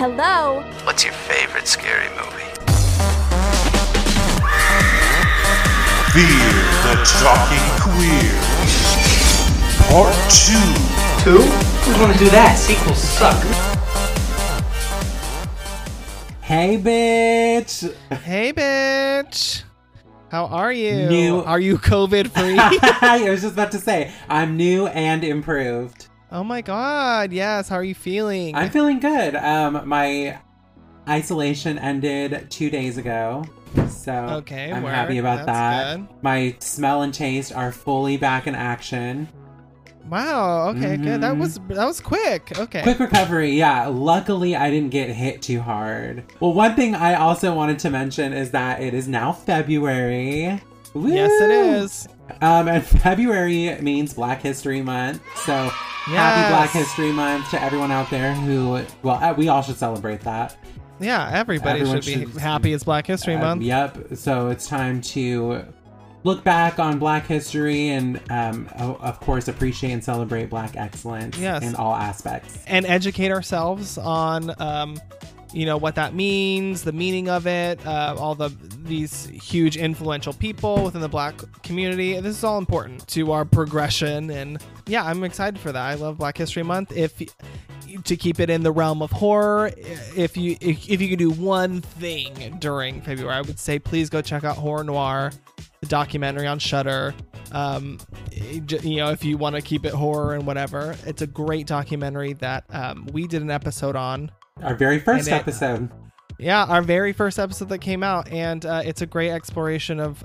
Hello? What's your favorite scary movie? Fear the Talking Queers. Part 2. Two? Who's gonna do that? Sequels suck. Hey, bitch. Hey, bitch. How are you? New. Are you COVID free? I was just about to say, I'm new and improved. Oh my god, yes, how are you feeling? I'm feeling good. My isolation ended 2 days ago, so okay, I'm happy about that. Good. My smell and taste are fully back in action. Wow, okay, good. That was quick. Okay. Quick recovery, yeah. Luckily, I didn't get hit too hard. Well, one thing I also wanted to mention is that it is now February. Woo! Yes, it is. And February means Black History Month, so... Yes. Happy Black History Month to everyone out there who, well, we all should celebrate that. Yeah, everyone should be happy it's Black History Month. Yep. So it's time to look back on Black history and, of course, appreciate and celebrate Black excellence in all aspects. And educate ourselves on, what that means, the meaning of it, all these huge influential people within the Black community. This is all important to our progression, and yeah, I'm excited for that. I love Black History Month. To keep it in the realm of horror, if you could do one thing during February, I would say please go check out Horror Noir, the documentary on Shudder. If you want to keep it horror and whatever, it's a great documentary that we did an episode on. Our very first episode that came out, and it's a great exploration of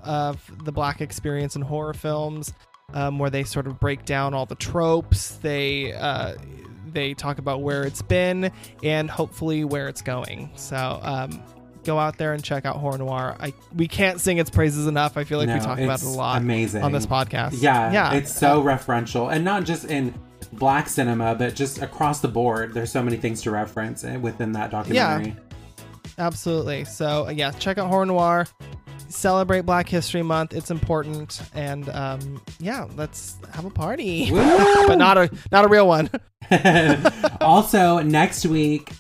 the Black experience in horror films, where they sort of break down all the tropes. They talk about where it's been and hopefully where it's going. So go out there and check out Horror Noir. We can't sing its praises enough. I feel like we talk about it a lot on this podcast. Yeah, it's so referential, and not just in Black cinema, but just across the board. There's so many things to reference within that documentary. Yeah, absolutely. So yeah, check out Horror Noir. Celebrate Black History Month. It's important, and let's have a party, but not a real one. Also, next week,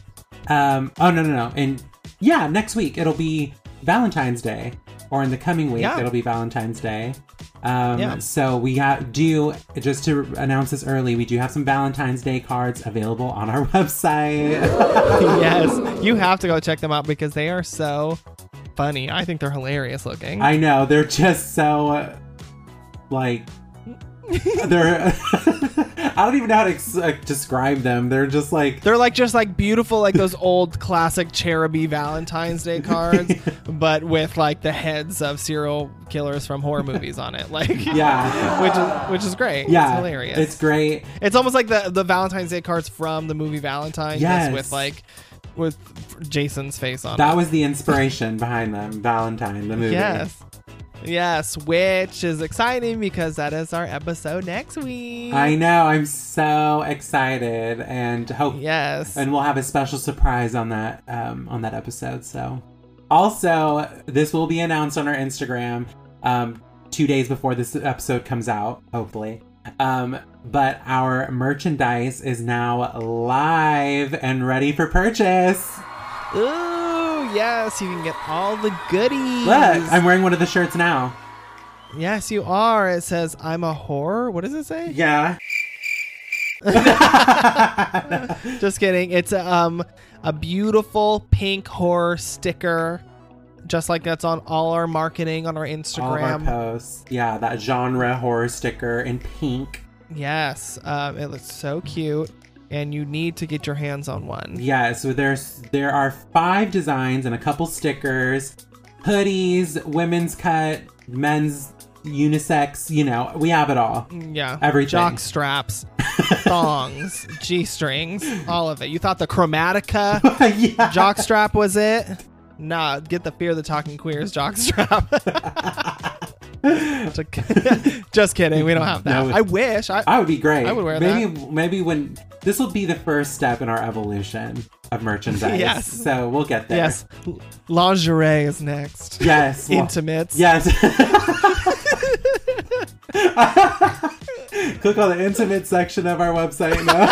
next week it'll be Valentine's Day, or in the coming week it'll be Valentine's Day. So we just to announce this early, we do have some Valentine's Day cards available on our website. Yes, you have to go check them out because they are so funny. I think they're hilarious looking. I know, they're just so I don't even know how to describe them. They're just like beautiful, like those old classic cheruby Valentine's Day cards, but with like the heads of serial killers from horror movies on it. Which is great. Yeah, it's hilarious. It's great. It's almost like the Valentine's Day cards from the movie Valentine, with Jason's face on. That was the inspiration behind them. Valentine, the movie. Yes, which is exciting because that is our episode next week. I know, I'm so excited, and and we'll have a special surprise on that episode. So, also, this will be announced on our Instagram 2 days before this episode comes out, hopefully. But our merchandise is now live and ready for purchase. Ooh. Yes, you can get all the goodies. Look, I'm wearing one of the shirts now. Yes, you are. It says, I'm a horror. What does it say? Yeah. Just kidding. It's a beautiful pink horror sticker, just like that's on all our marketing, on our Instagram. All of our posts. Yeah, that genre horror sticker in pink. Yes, it looks so cute. And you need to get your hands on one. Yeah, so there are 5 designs and a couple stickers, hoodies, women's cut, men's, unisex. We have it all. Yeah, everything. Jock straps, thongs, G-strings, all of it. You thought the Chromatica jock strap was it? Nah, get the Fear of the Talking Queers jock strap. Just kidding, we don't have that. No, I wish. I would be great. I would wear that. Maybe when this will be the first step in our evolution of merchandise. Yes. So we'll get there. Yes. Lingerie is next. Yes. Intimates. Yes. Click on the intimate section of our website now.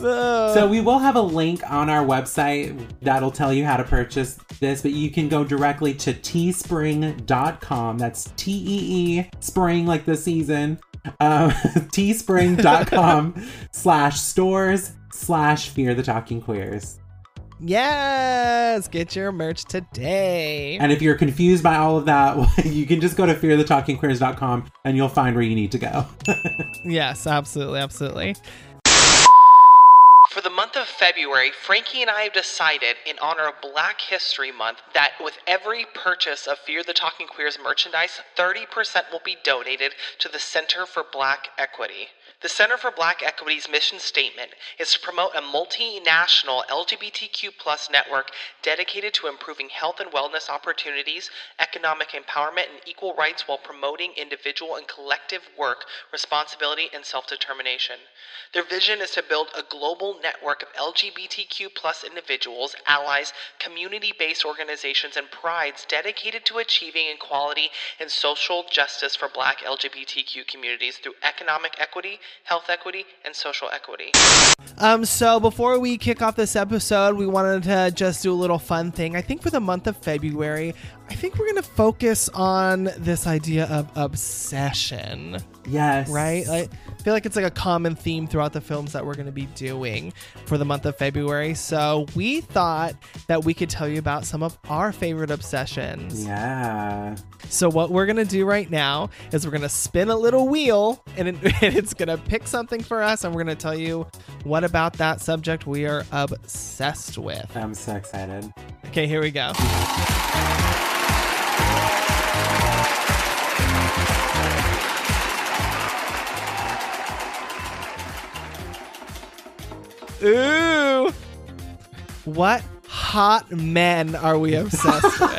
So we will have a link on our website that'll tell you how to purchase this, but you can go directly to teespring.com. That's T-E-E, spring like the season, teespring.com /stores/Fear the Talking Queers. Yes, get your merch today. And if you're confused by all of that, you can just go to fearthetalkingqueers.com and you'll find where you need to go. Yes, absolutely, absolutely. For the month of February, Frankie and I have decided, in honor of Black History Month, that with every purchase of Fear the Talking Queers merchandise, 30% will be donated to the Center for Black Equity. The Center for Black Equity's mission statement is to promote a multinational LGBTQ+ network dedicated to improving health and wellness opportunities, economic empowerment, and equal rights while promoting individual and collective work, responsibility, and self-determination. Their vision is to build a global network of LGBTQ+ individuals, allies, community-based organizations, and prides dedicated to achieving equality and social justice for Black LGBTQ communities through economic equity, health equity, and social equity. So before we kick off this episode, we wanted to just do a little fun thing. I think for the month of February, I think we're going to focus on this idea of obsession. Yes. Right? I feel like it's like a common theme throughout the films that we're going to be doing for the month of February. So we thought that we could tell you about some of our favorite obsessions. Yeah. So what we're going to do right now is we're going to spin a little wheel, and it's going to pick something for us, and we're going to tell you what about that subject we are obsessed with. I'm so excited. Okay, here we go. Ooh. What hot men are we obsessed with?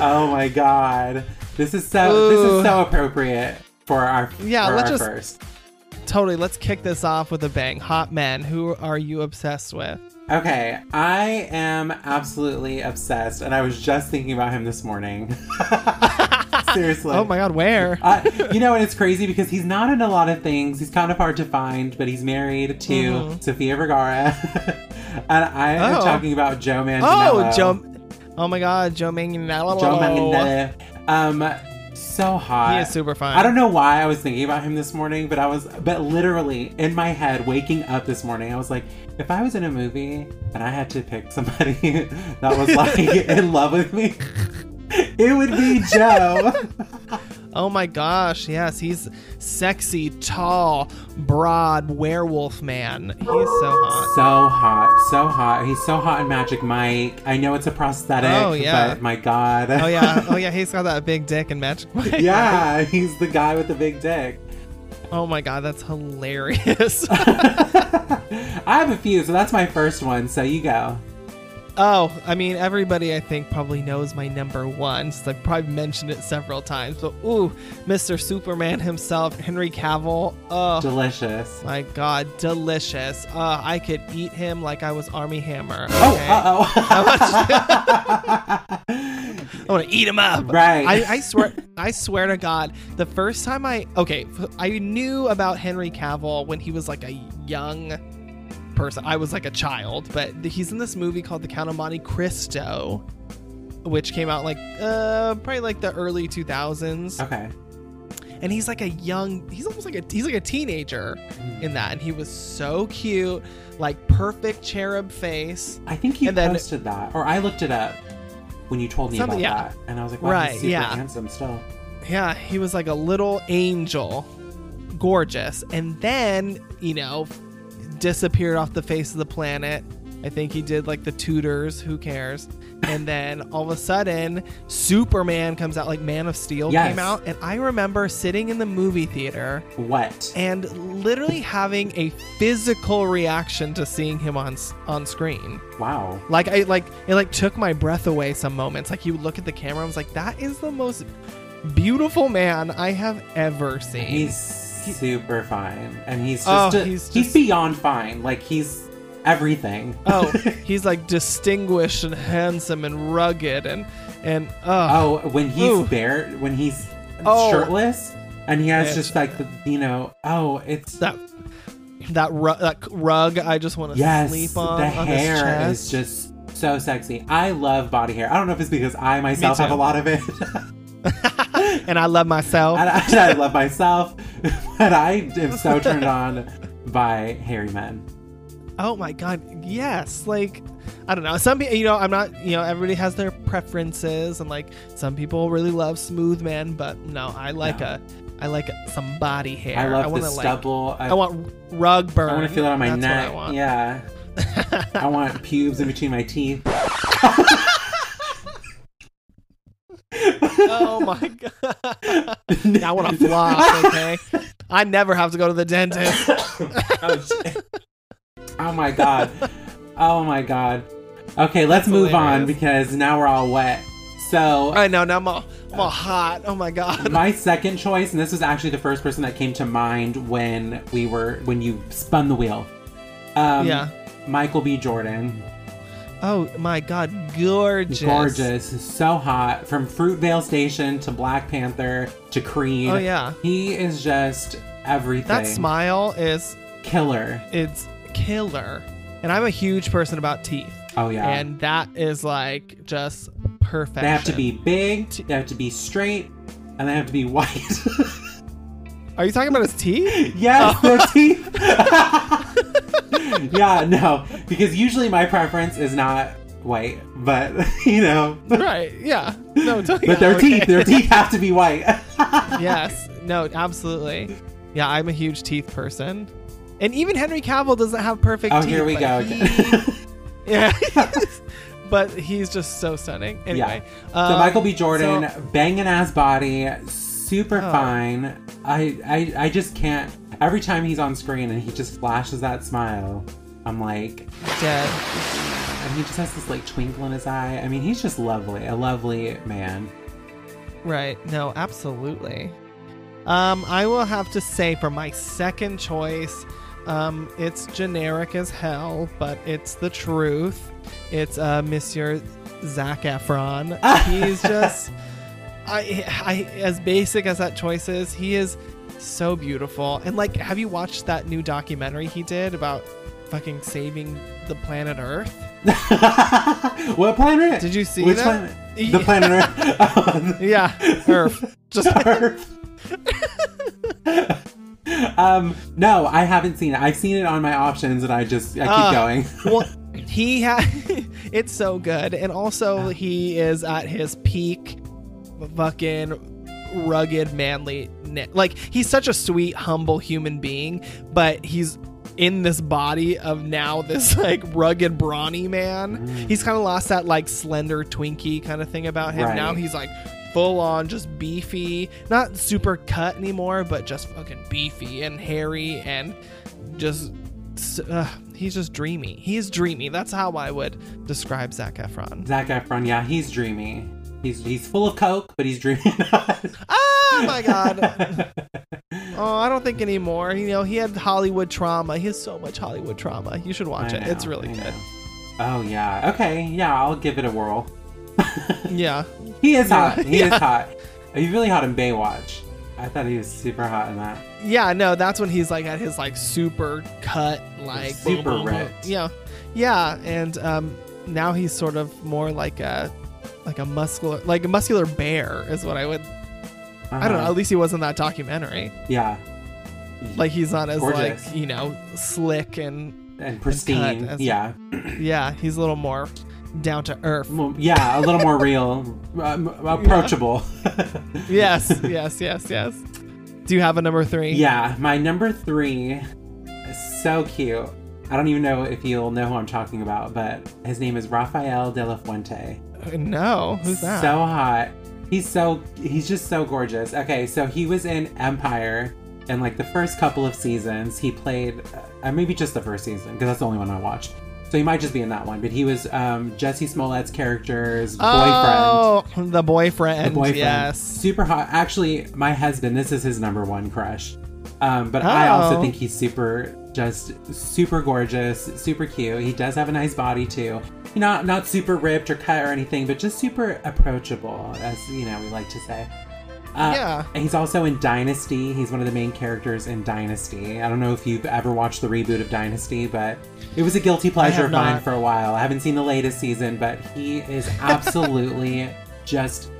Oh my god. This is so appropriate for our first. Totally, let's kick this off with a bang. Hot men, who are you obsessed with? Okay, I am absolutely obsessed, and I was just thinking about him this morning. Seriously. Oh my god, where? And it's crazy because he's not in a lot of things. He's kind of hard to find, but he's married to Sofia Vergara. And I am talking about Joe Manganiello. Oh my god, Joe Manganiello. So hot. He is super fun. I don't know why I was thinking about him this morning, but literally in my head, waking up this morning, I was like, if I was in a movie and I had to pick somebody that was like in love with me, it would be Joe. Oh my gosh, yes, he's sexy, tall, broad werewolf man. He's so hot. So hot. He's so hot in Magic Mike. I know it's a prosthetic, but my god. Oh yeah, he's got that big dick in Magic Mike. Yeah, he's the guy with the big dick. Oh my god, that's hilarious. I have a few, so that's my first one, so you go. Oh, I mean, everybody, I think, probably knows my number one, since I've probably mentioned it several times. But, ooh, Mr. Superman himself, Henry Cavill. Oh, delicious. My God, delicious. I could eat him like I was Armie Hammer. Okay? I want to eat him up. Right. I swear to God, the first time I knew about Henry Cavill when he was like a young person. I was like a child, but he's in this movie called The Count of Monte Cristo, which came out like probably like the early 2000s. Okay. And he's like he's almost like a teenager in that, and he was so cute, like perfect cherub face. I think he posted that, or I looked it up when you told me about that, and I was like, wow, he's super handsome still. Yeah, he was like a little angel, gorgeous, and then disappeared off the face of the planet. I think he did like The Tudors, who cares? And then all of a sudden Superman comes out, like Man of Steel came out, and I remember sitting in the movie theater and literally having a physical reaction to seeing him on screen. Wow. Like it took my breath away some moments. Like you look at the camera, I was like, that is the most beautiful man I have ever seen. He's super fine, and he's beyond fine. Like he's everything. He's like distinguished and handsome and rugged and when he's bare, when he's shirtless, And he has just like the, you know, oh, it's that rug I just want to sleep on. Yes, the hair is just so sexy. I love body hair. I don't know if it's because I myself have a lot of it. And I love myself. And I love myself. But I am so turned on by hairy men. Oh my God. Yes. Like, I don't know. Some people, you know, I'm not, you know, everybody has their preferences. And like, some people really love smooth men, but no, I like some body hair. I love the stubble. Like, I want rug burn. I want to feel it on my neck. I want. Yeah. I want pubes in between my teeth. Oh my God. I want to floss, okay? I never have to go to the dentist. Oh my God. Oh my God. Okay, let's move on because now we're all wet. So I know, now I'm all hot. Oh my God. My second choice, and this was actually the first person that came to mind when you spun the wheel. Michael B. Jordan. Oh my God, gorgeous. Gorgeous, so hot. From Fruitvale Station to Black Panther to Creed. Oh yeah. He is just everything. That smile is killer. It's killer. And I'm a huge person about teeth. Oh yeah. And that is like just perfection. They have to be big, they have to be straight, and they have to be white. Are you talking about his teeth? Yes, their teeth. Yeah, no, because usually my preference is not white, but you know, right? Yeah, no, totally. But their teeth have to be white. Yes, no, absolutely. Yeah, I'm a huge teeth person, and even Henry Cavill doesn't have perfect teeth. Oh, here we go. But he's just so stunning. Anyway, so Michael B. Jordan, banging ass body, super fine. I just can't. Every time he's on screen and he just flashes that smile, I'm like, dead. And he just has this like twinkle in his eye. I mean, he's just lovely, a lovely man. Right. No, absolutely. I will have to say for my second choice, it's generic as hell, but it's the truth. It's Monsieur Zac Efron. He's just, as basic as that choice is, he is so beautiful. And like, have you watched that new documentary he did about fucking saving the planet Earth? What planet? Did you see that? The planet Earth. Yeah, Earth. Just Earth. No, I haven't seen it. I've seen it on my options, and I keep going. Well, it's so good, and also he is at his peak, fucking rugged manly. Like, he's such a sweet, humble human being, but he's in this body of now this like rugged, brawny man. He's kind of lost that like slender Twinkie kind of thing about him. Right. Now he's like full on just beefy, not super cut anymore, but just fucking beefy and hairy and just he's just dreamy. He's dreamy. That's how I would describe Zac Efron. Zac Efron, yeah, he's dreamy. He's full of coke, but he's dreaming. Oh my God. Oh, I don't think anymore. You know, he had Hollywood trauma. He has so much Hollywood trauma. You should watch it. It's really good. Oh yeah. Okay. Yeah, I'll give it a whirl. Yeah. He is hot. He is hot. He's really hot in Baywatch. I thought he was super hot in that. Yeah, no, that's when he's like at his like super cut, like super ripped. Yeah. Yeah. And now he's sort of more like a muscular bear is what I would. I don't know. At least he was in that documentary. Yeah, like he's not as gorgeous, like, you know, slick and pristine. And yeah, yeah, he's a little more down to earth. Well, yeah, a little more real, approachable. Yeah. Yes. Do you have a number three? Yeah, my number three is so cute. I don't even know if you'll know who I'm talking about, but his name is Rafael de la Fuente. No, who's that? So hot. He's just so gorgeous. Okay, so he was in Empire, and like the first couple of seasons, he played, maybe just the first season, because that's the only one I watched. So he might just be in that one, but he was Jesse Smollett's character's boyfriend. Oh, the boyfriend. Yes. Super hot. Actually, my husband, this is his number one crush. But I also think he's super gorgeous, super cute. He does have a nice body too. Not super ripped or cut or anything, but just super approachable, as you know, we like to say. Yeah. He's also in Dynasty. He's one of the main characters in Dynasty. I don't know if you've ever watched the reboot of Dynasty, but it was a guilty pleasure of mine for a while. I haven't seen the latest season, but he is absolutely just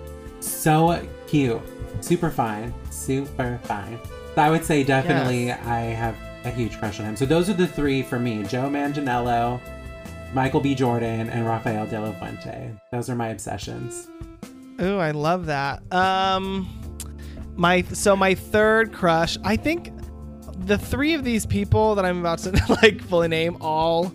so cute. Super fine. Super fine. I would say definitely I have a huge crush on him. So those are the three for me. Joe Manganiello, Michael B. Jordan, and Rafael de la Fuente. Those are my obsessions. Oh, I love that. My third crush, I think the three of these people that I'm about to fully name all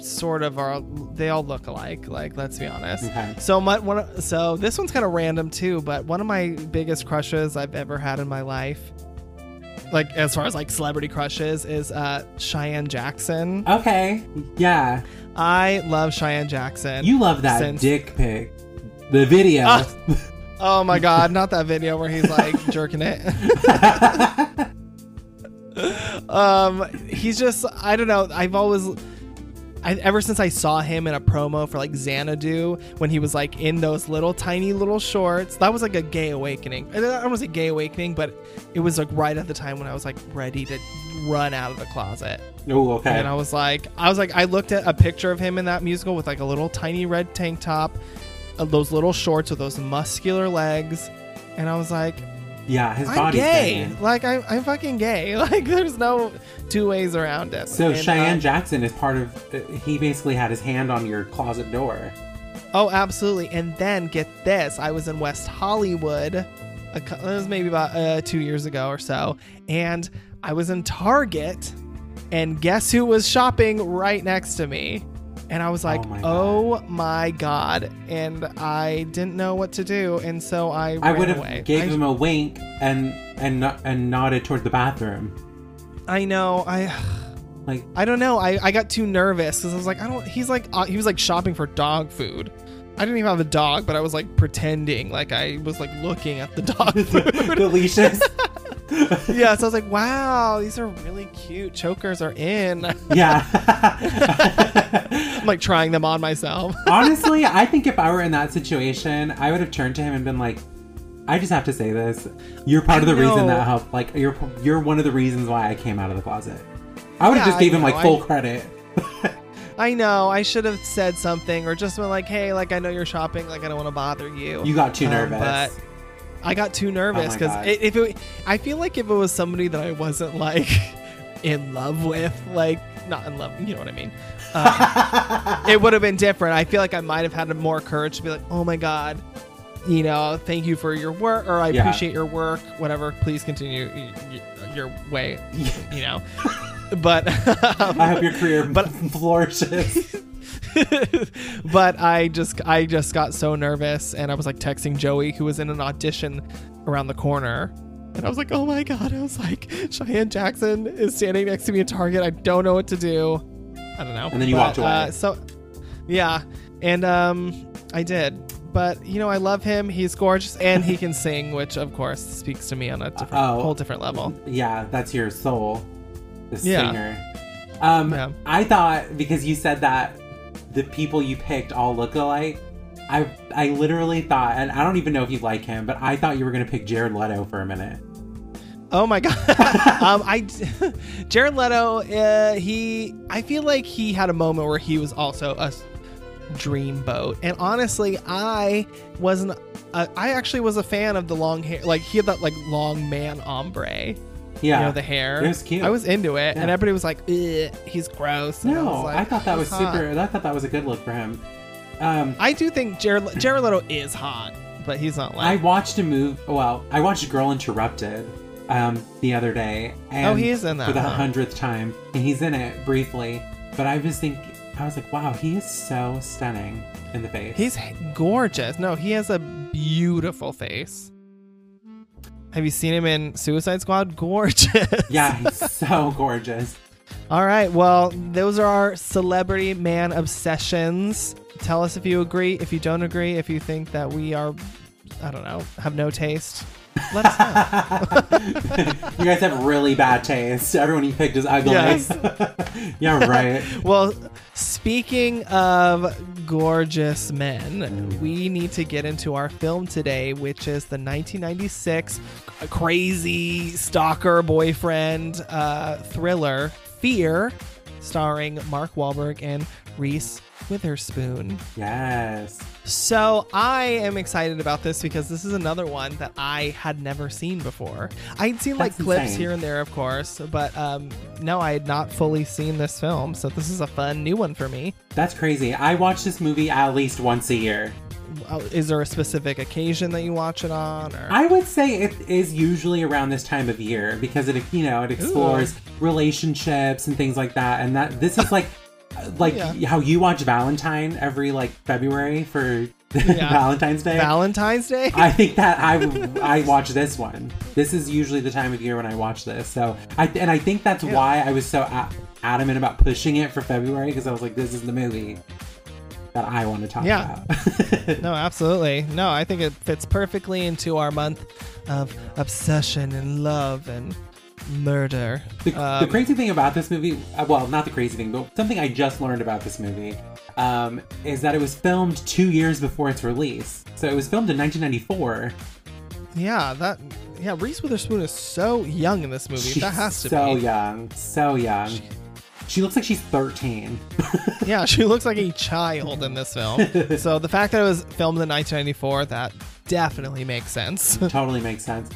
sort of are, they all look alike. Let's be honest. Okay. So this one's kind of random too, but one of my biggest crushes I've ever had in my life, as far as celebrity crushes, is Cheyenne Jackson. Okay. Yeah. I love Cheyenne Jackson. You love that dick pic. The video. Oh my God. Not that video where he's jerking it. He's just, I don't know. I've always, ever since I saw him in a promo for Xanadu, when he was in those tiny little shorts, that was a gay awakening. I don't want to say gay awakening, but it was right at the time when I was ready to run out of the closet. Oh, okay. And I was like, I looked at a picture of him in that musical with a little tiny red tank top, those little shorts with those muscular legs, and I was like, yeah, his body's gay. I'm fucking gay. There's no two ways around it. So Cheyenne Jackson is part of he basically had his hand on your closet door. Oh, absolutely. And then get this, I was in West Hollywood, it was maybe about 2 years ago or so, and I was in Target, and guess who was shopping right next to me? And I was like, oh my God. And I didn't know what to do. And so I would have gave him a wink and nodded toward the bathroom. I know. I don't know. I got too nervous because I was like, he was shopping for dog food. I didn't even have a dog, but I was pretending I was looking at the dog food. Delicious. Yeah, so I was like, wow, these are really cute. Chokers are in. Yeah. I'm trying them on myself. Honestly, I think if I were in that situation, I would have turned to him and been like, I just have to say this. You're part of the reason that helped. You're one of the reasons why I came out of the closet. I would have just gave him full credit. I know. I should have said something or just been like, hey, I know you're shopping. I don't want to bother you. You got too nervous. But I got too nervous because I feel if it was somebody that I wasn't in love with, not in love, you know what I mean? It would have been different. I feel I might have had more courage to be like, oh my God, thank you for your work, or I appreciate your work, whatever. Please continue your way, But I hope your career flourishes. But I just got so nervous, and I was texting Joey, who was in an audition around the corner, and I was like, oh my God, I was like, Cheyenne Jackson is standing next to me at Target, I don't know what to do, I don't know. And then you walked away. I did, but I love him, he's gorgeous, and he can sing, which of course speaks to me on a whole different level. Yeah, that's your soul, the singer. Yeah. I thought, because you said that the people you picked all look alike, I literally thought, and I don't even know if you like him, but I thought you were going to pick Jared Leto for a minute. Oh my God. Jared Leto, I feel like he had a moment where he was also a dreamboat. And honestly, I actually was a fan of the long hair. He had that long man ombre. Yeah, the hair. It was cute. I was into it, and everybody was like, "He's gross." And no, I thought that was super. I thought that was a good look for him. I do think Jared Leto is hot, but he's not. I watched Girl Interrupted the other day. And he is in that for the 100th time, and he's in it briefly. But I was like, wow, he is so stunning in the face. He's gorgeous. No, he has a beautiful face. Have you seen him in Suicide Squad? Gorgeous. Yeah, he's so gorgeous. All right. Well, those are our celebrity man obsessions. Tell us if you agree, if you don't agree, if you think that we are, I don't know, have no taste. Let us know. You guys have really bad taste. Everyone you picked is ugly. Yes. Yeah, right. Well, Speaking of gorgeous men, we need to get into our film today, which is the 1996 crazy stalker boyfriend thriller, Fear, starring Mark Wahlberg and Reese Witherspoon. Yes. So I am excited about this because this is another one that I had never seen before. I'd seen like clips here and there, of course, but no, I had not fully seen this film. So this is a fun new one for me. That's crazy. I watch this movie at least once a year. Is there a specific occasion that you watch it on? Or? I would say it is usually around this time of year because it explores relationships and things like that. And that this is like. How you watch Valentine every February for Valentine's Day. I think that I watch this one. This is usually the time of year when I watch this. So I think that's why I was so adamant about pushing it for February, because I was like, this is the movie that I want to talk about. No, absolutely. No, I think it fits perfectly into our month of obsession and love and murder. The crazy thing about this movie, well, not the crazy thing, but something I just learned about this movie is that it was filmed 2 years before its release. So it was filmed in 1994. Reese Witherspoon is so young in this movie. She's that has to so be so young. She looks like she's 13. Yeah, she looks like a child in this film. So the fact that it was filmed in 1994, that definitely makes sense. Totally makes sense.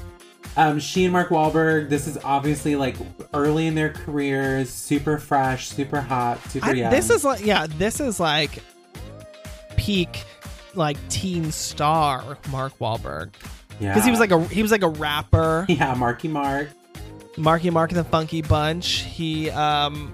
She and Mark Wahlberg, this is obviously early in their careers, super fresh, super hot, super young. This is peak, teen star Mark Wahlberg. Yeah. Because he was a rapper. Yeah, Marky Mark and the Funky Bunch. He then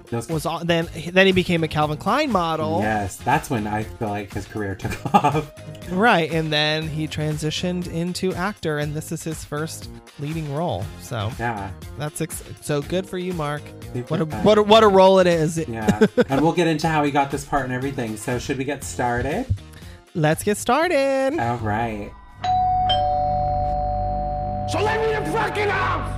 he became a Calvin Klein model. Yes, that's when I feel like his career took off. Right, and then he transitioned into actor, and this is his first leading role. So yeah, that's so good for you, Mark. What a role it is. Yeah, and we'll get into how he got this part and everything. So should we get started? Let's get started. All right. So let me the fucking house.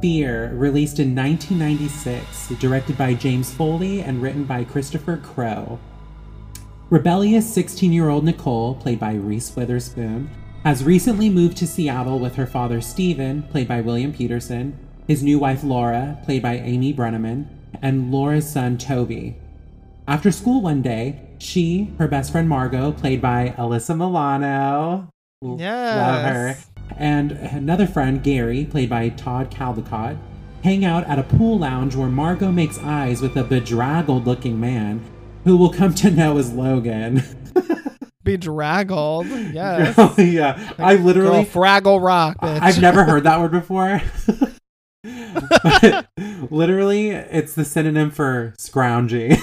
Fear, released in 1996, directed by James Foley and written by Christopher Crow. Rebellious 16-year-old Nicole, played by Reese Witherspoon, has recently moved to Seattle with her father Stephen, played by William Peterson, his new wife Laura, played by Amy Brenneman, and Laura's son Toby. After school one day, she, her best friend Margot, played by Alyssa Milano, love her, and another friend, Gary, played by Todd Caldicott, hang out at a pool lounge where Margot makes eyes with a bedraggled-looking man who will come to know as Logan. Bedraggled? Yes. Girl, yeah. Like, I literally... Girl, Fraggle Rock, bitch. I've never heard that word before. But literally, it's the synonym for scroungy.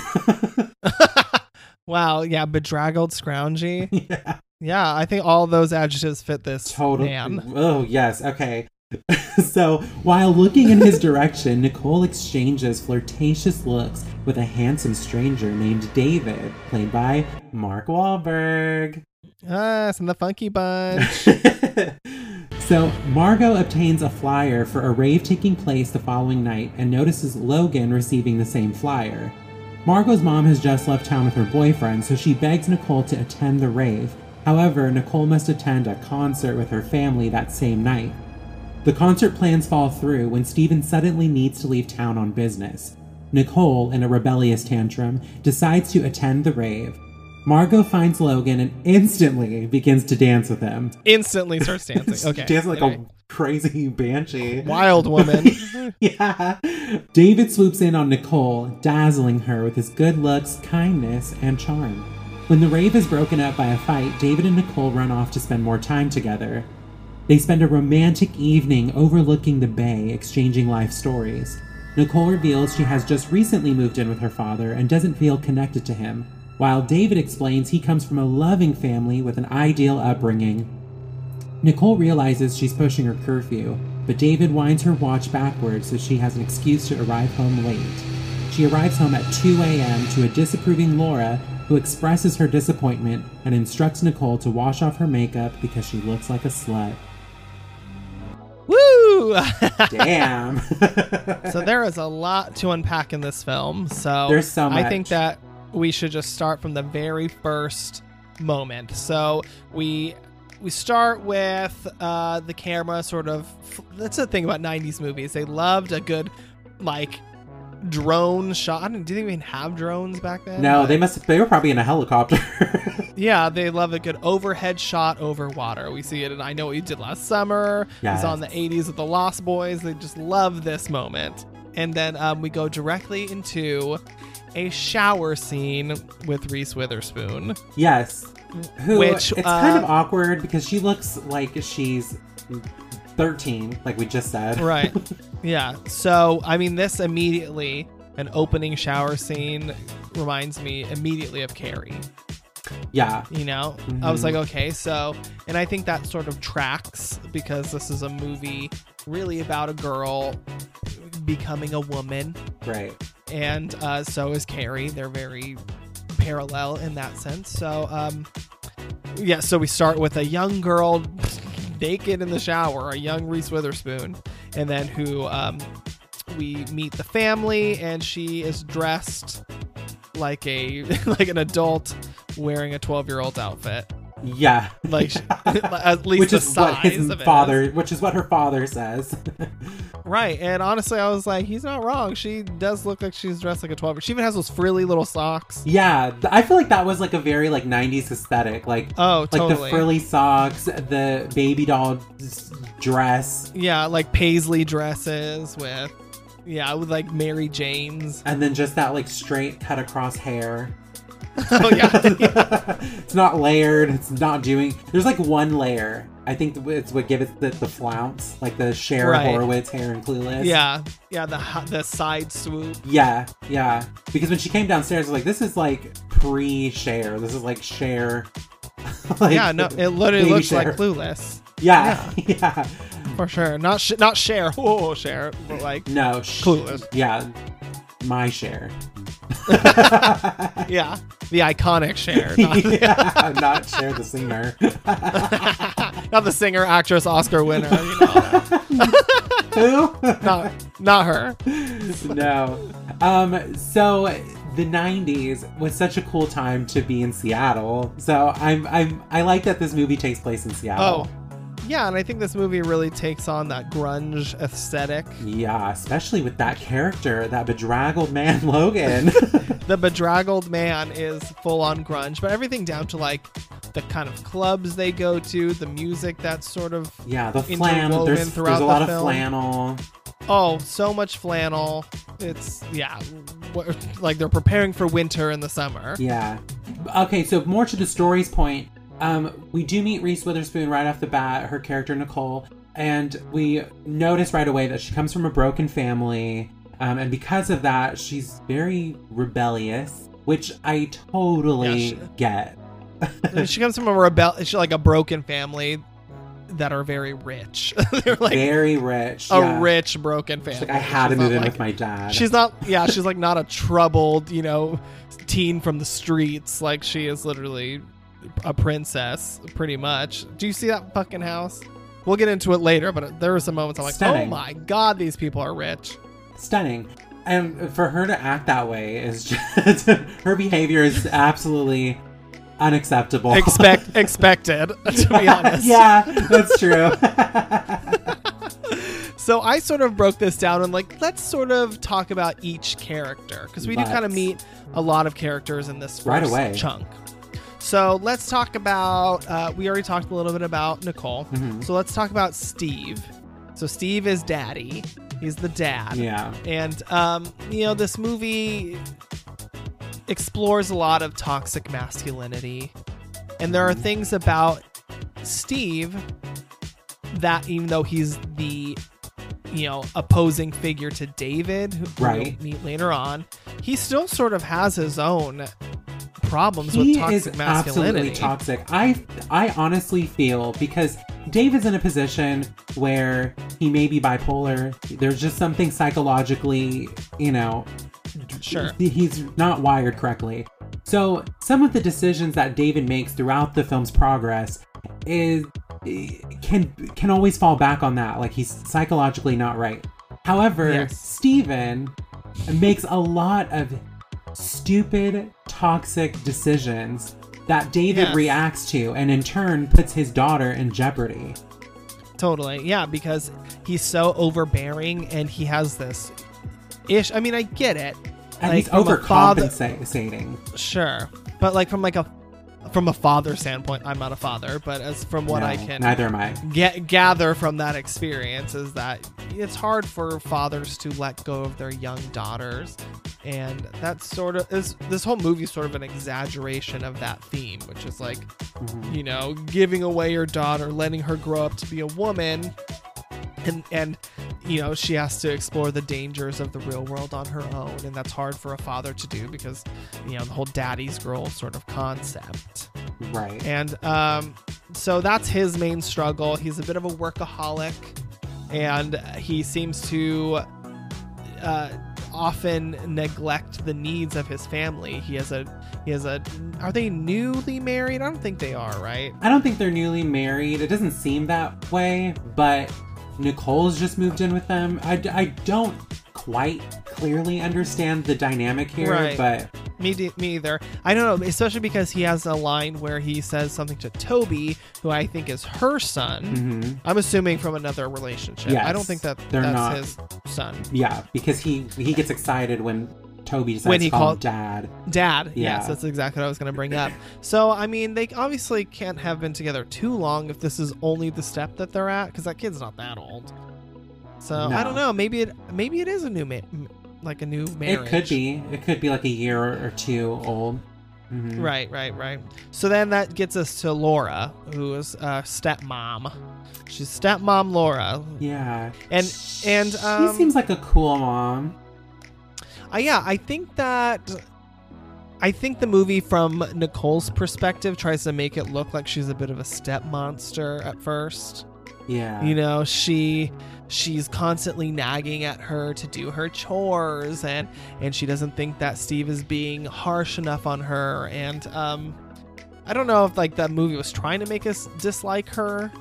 Wow, yeah, bedraggled, scroungy. Yeah. Yeah, I think all those adjectives fit this man. Oh, yes. Okay. So while looking in his direction, Nicole exchanges flirtatious looks with a handsome stranger named David, played by Mark Wahlberg. Yes, and the Funky Bunch. So Margot obtains a flyer for a rave taking place the following night and notices Logan receiving the same flyer. Margot's mom has just left town with her boyfriend, so she begs Nicole to attend the rave. However, Nicole must attend a concert with her family that same night. The concert plans fall through when Stephen suddenly needs to leave town on business. Nicole, in a rebellious tantrum, decides to attend the rave. Margot finds Logan and instantly begins to dance with him. Instantly starts dancing. Okay. Dancing like a crazy banshee. Wild woman. Yeah. David swoops in on Nicole, dazzling her with his good looks, kindness, and charm. When the rave is broken up by a fight, David and Nicole run off to spend more time together. They spend a romantic evening overlooking the bay, exchanging life stories. Nicole reveals she has just recently moved in with her father and doesn't feel connected to him, while David explains he comes from a loving family with an ideal upbringing. Nicole realizes she's pushing her curfew, but David winds her watch backwards so she has an excuse to arrive home late. She arrives home at 2 a.m. to a disapproving Laura, who expresses her disappointment and instructs Nicole to wash off her makeup because she looks like a slut. Woo! Damn. So there is a lot to unpack in this film. So there's so much. I think that we should just start from the very first moment. So we start with the camera sort of... That's the thing about 90s movies. They loved a good, like, drone shot. I don't, did they even have drones back then? No, like, they were probably in a helicopter. Yeah, they love a good overhead shot over water. We see it in I Know What You Did Last Summer. Yes. It was on the 80s with the Lost Boys. They just love this moment. And then we go directly into a shower scene with Reese Witherspoon. Yes. Which it's kind of awkward because she looks like she's 13, like we just said. Right. Yeah. So, I mean, this immediately, an opening shower scene reminds me immediately of Carrie. Yeah. You know, mm-hmm. I was like, okay, so, and I think that sort of tracks because this is a movie really about a girl becoming a woman. Right. And so is Carrie. They're very parallel in that sense. So, yeah, so we start with a young girl naked in the shower, a young Reese Witherspoon, and then who we meet the family, and she is dressed like an adult wearing a 12-year-old's outfit. Yeah, like at least the size of it. Which is what her father says. Right, and honestly, I was like, he's not wrong. She does look like she's dressed like a 12-year-old. She even has those frilly little socks. Yeah, I feel like that was like a very like 90s aesthetic. Like, oh, totally. Like the frilly socks, the baby doll dress. Yeah, like paisley dresses with like Mary Jane's, and then just that like straight cut across hair. Oh yeah. It's not layered. It's not doing. There's like one layer. I think it's what gives it the flounce, like the Cher Horowitz hair in Clueless. Yeah, yeah, the side swoop. Yeah, yeah. Because when she came downstairs, I was like, this is like pre-Cher. This is like Cher. Like, yeah, no, it literally looks Cher. Like Clueless. Yeah, yeah, yeah. For sure. Not Cher. Oh, Cher. But like no, Clueless. Yeah, my Cher. Yeah, the iconic Cher. Not Cher the singer. Not the singer, actress, Oscar winner. You know. Who? Not her. No. So the 90s was such a cool time to be in Seattle. So I like that this movie takes place in Seattle. Oh. Yeah, and I think this movie really takes on that grunge aesthetic. Yeah, especially with that character, that bedraggled man, Logan. The bedraggled man is full-on grunge, but everything down to, like, the kind of clubs they go to, the music that's sort of the flannel. There's a lot of flannel. Oh, so much flannel. It's, like they're preparing for winter in the summer. Yeah. Okay, so more to the story's point, we do meet Reese Witherspoon right off the bat, her character Nicole, and we notice right away that she comes from a broken family, and because of that, she's very rebellious, which I totally get. She comes from a broken family that are very rich. They're like very rich, rich broken family. She's like, I had to move in with my dad. She's like not a troubled, teen from the streets. Like she is literally a princess, pretty much. Do you see that fucking house? We'll get into it later, but there were some moments I'm like, stunning. Oh my god, these people are rich. Stunning. And for her to act that way is just... her behavior is absolutely unacceptable. Expected, to be honest. Yeah, that's true. So I sort of broke this down and like, let's sort of talk about each character, because we do kind of meet a lot of characters in this first chunk. So let's talk about, we already talked a little bit about Nicole. Mm-hmm. So let's talk about Steve. So Steve is daddy. He's the dad. Yeah. And, this movie explores a lot of toxic masculinity. And there are things about Steve that, even though he's the, opposing figure to David, who we'll meet later on, he still sort of has his own problems with toxic masculinity. He is absolutely toxic. I honestly feel, because Dave is in a position where he may be bipolar. There's just something psychologically, sure, he's not wired correctly. So some of the decisions that David makes throughout the film's progress can always fall back on that. Like he's psychologically not right. However, Stephen makes a lot of stupid toxic decisions that David reacts to and in turn puts his daughter in jeopardy. Totally. Yeah, because he's so overbearing and he has this ish. I mean, I get it. And like, he's overcompensating. Sure. But like from a father standpoint, I'm not a father, but as from what I can neither am I. Gather from that experience is that it's hard for fathers to let go of their young daughters. And that's sort of is this whole movie is sort of an exaggeration of that theme, which is like, you know, giving away your daughter, letting her grow up to be a woman. And, you know, she has to explore the dangers of the real world on her own. And that's hard for a father to do because, you know, the whole daddy's girl sort of concept. Right. And so that's his main struggle. He's a bit of a workaholic and he seems to often neglect the needs of his family. He has a Are they newly married? I don't think they are, right? I don't think they're newly married. It doesn't seem that way, but Nicole's just moved in with them. I don't quite clearly understand the dynamic here, right. But me either. I don't know, especially because he has a line where he says something to Toby, who I think is her son. I'm assuming from another relationship. Yes, I don't think that's his son. Yeah, because he gets excited when Toby decides when he to call him dad. Dad, yeah. Yes, that's exactly what I was going to bring up. So, I mean, they obviously can't have been together too long if this is only the step that they're at, because that kid's not that old. So, no. I don't know. Maybe it is a new new marriage. It could be. It could be like a year or two old. Mm-hmm. Right. So then that gets us to Laura, who is stepmom. She's stepmom Laura. Yeah. And she seems like a cool mom. I think the movie from Nicole's perspective tries to make it look like she's a bit of a step monster at first. Yeah. You know, she's constantly nagging at her to do her chores and she doesn't think that Steve is being harsh enough on her. And I don't know if like that movie was trying to make us dislike her.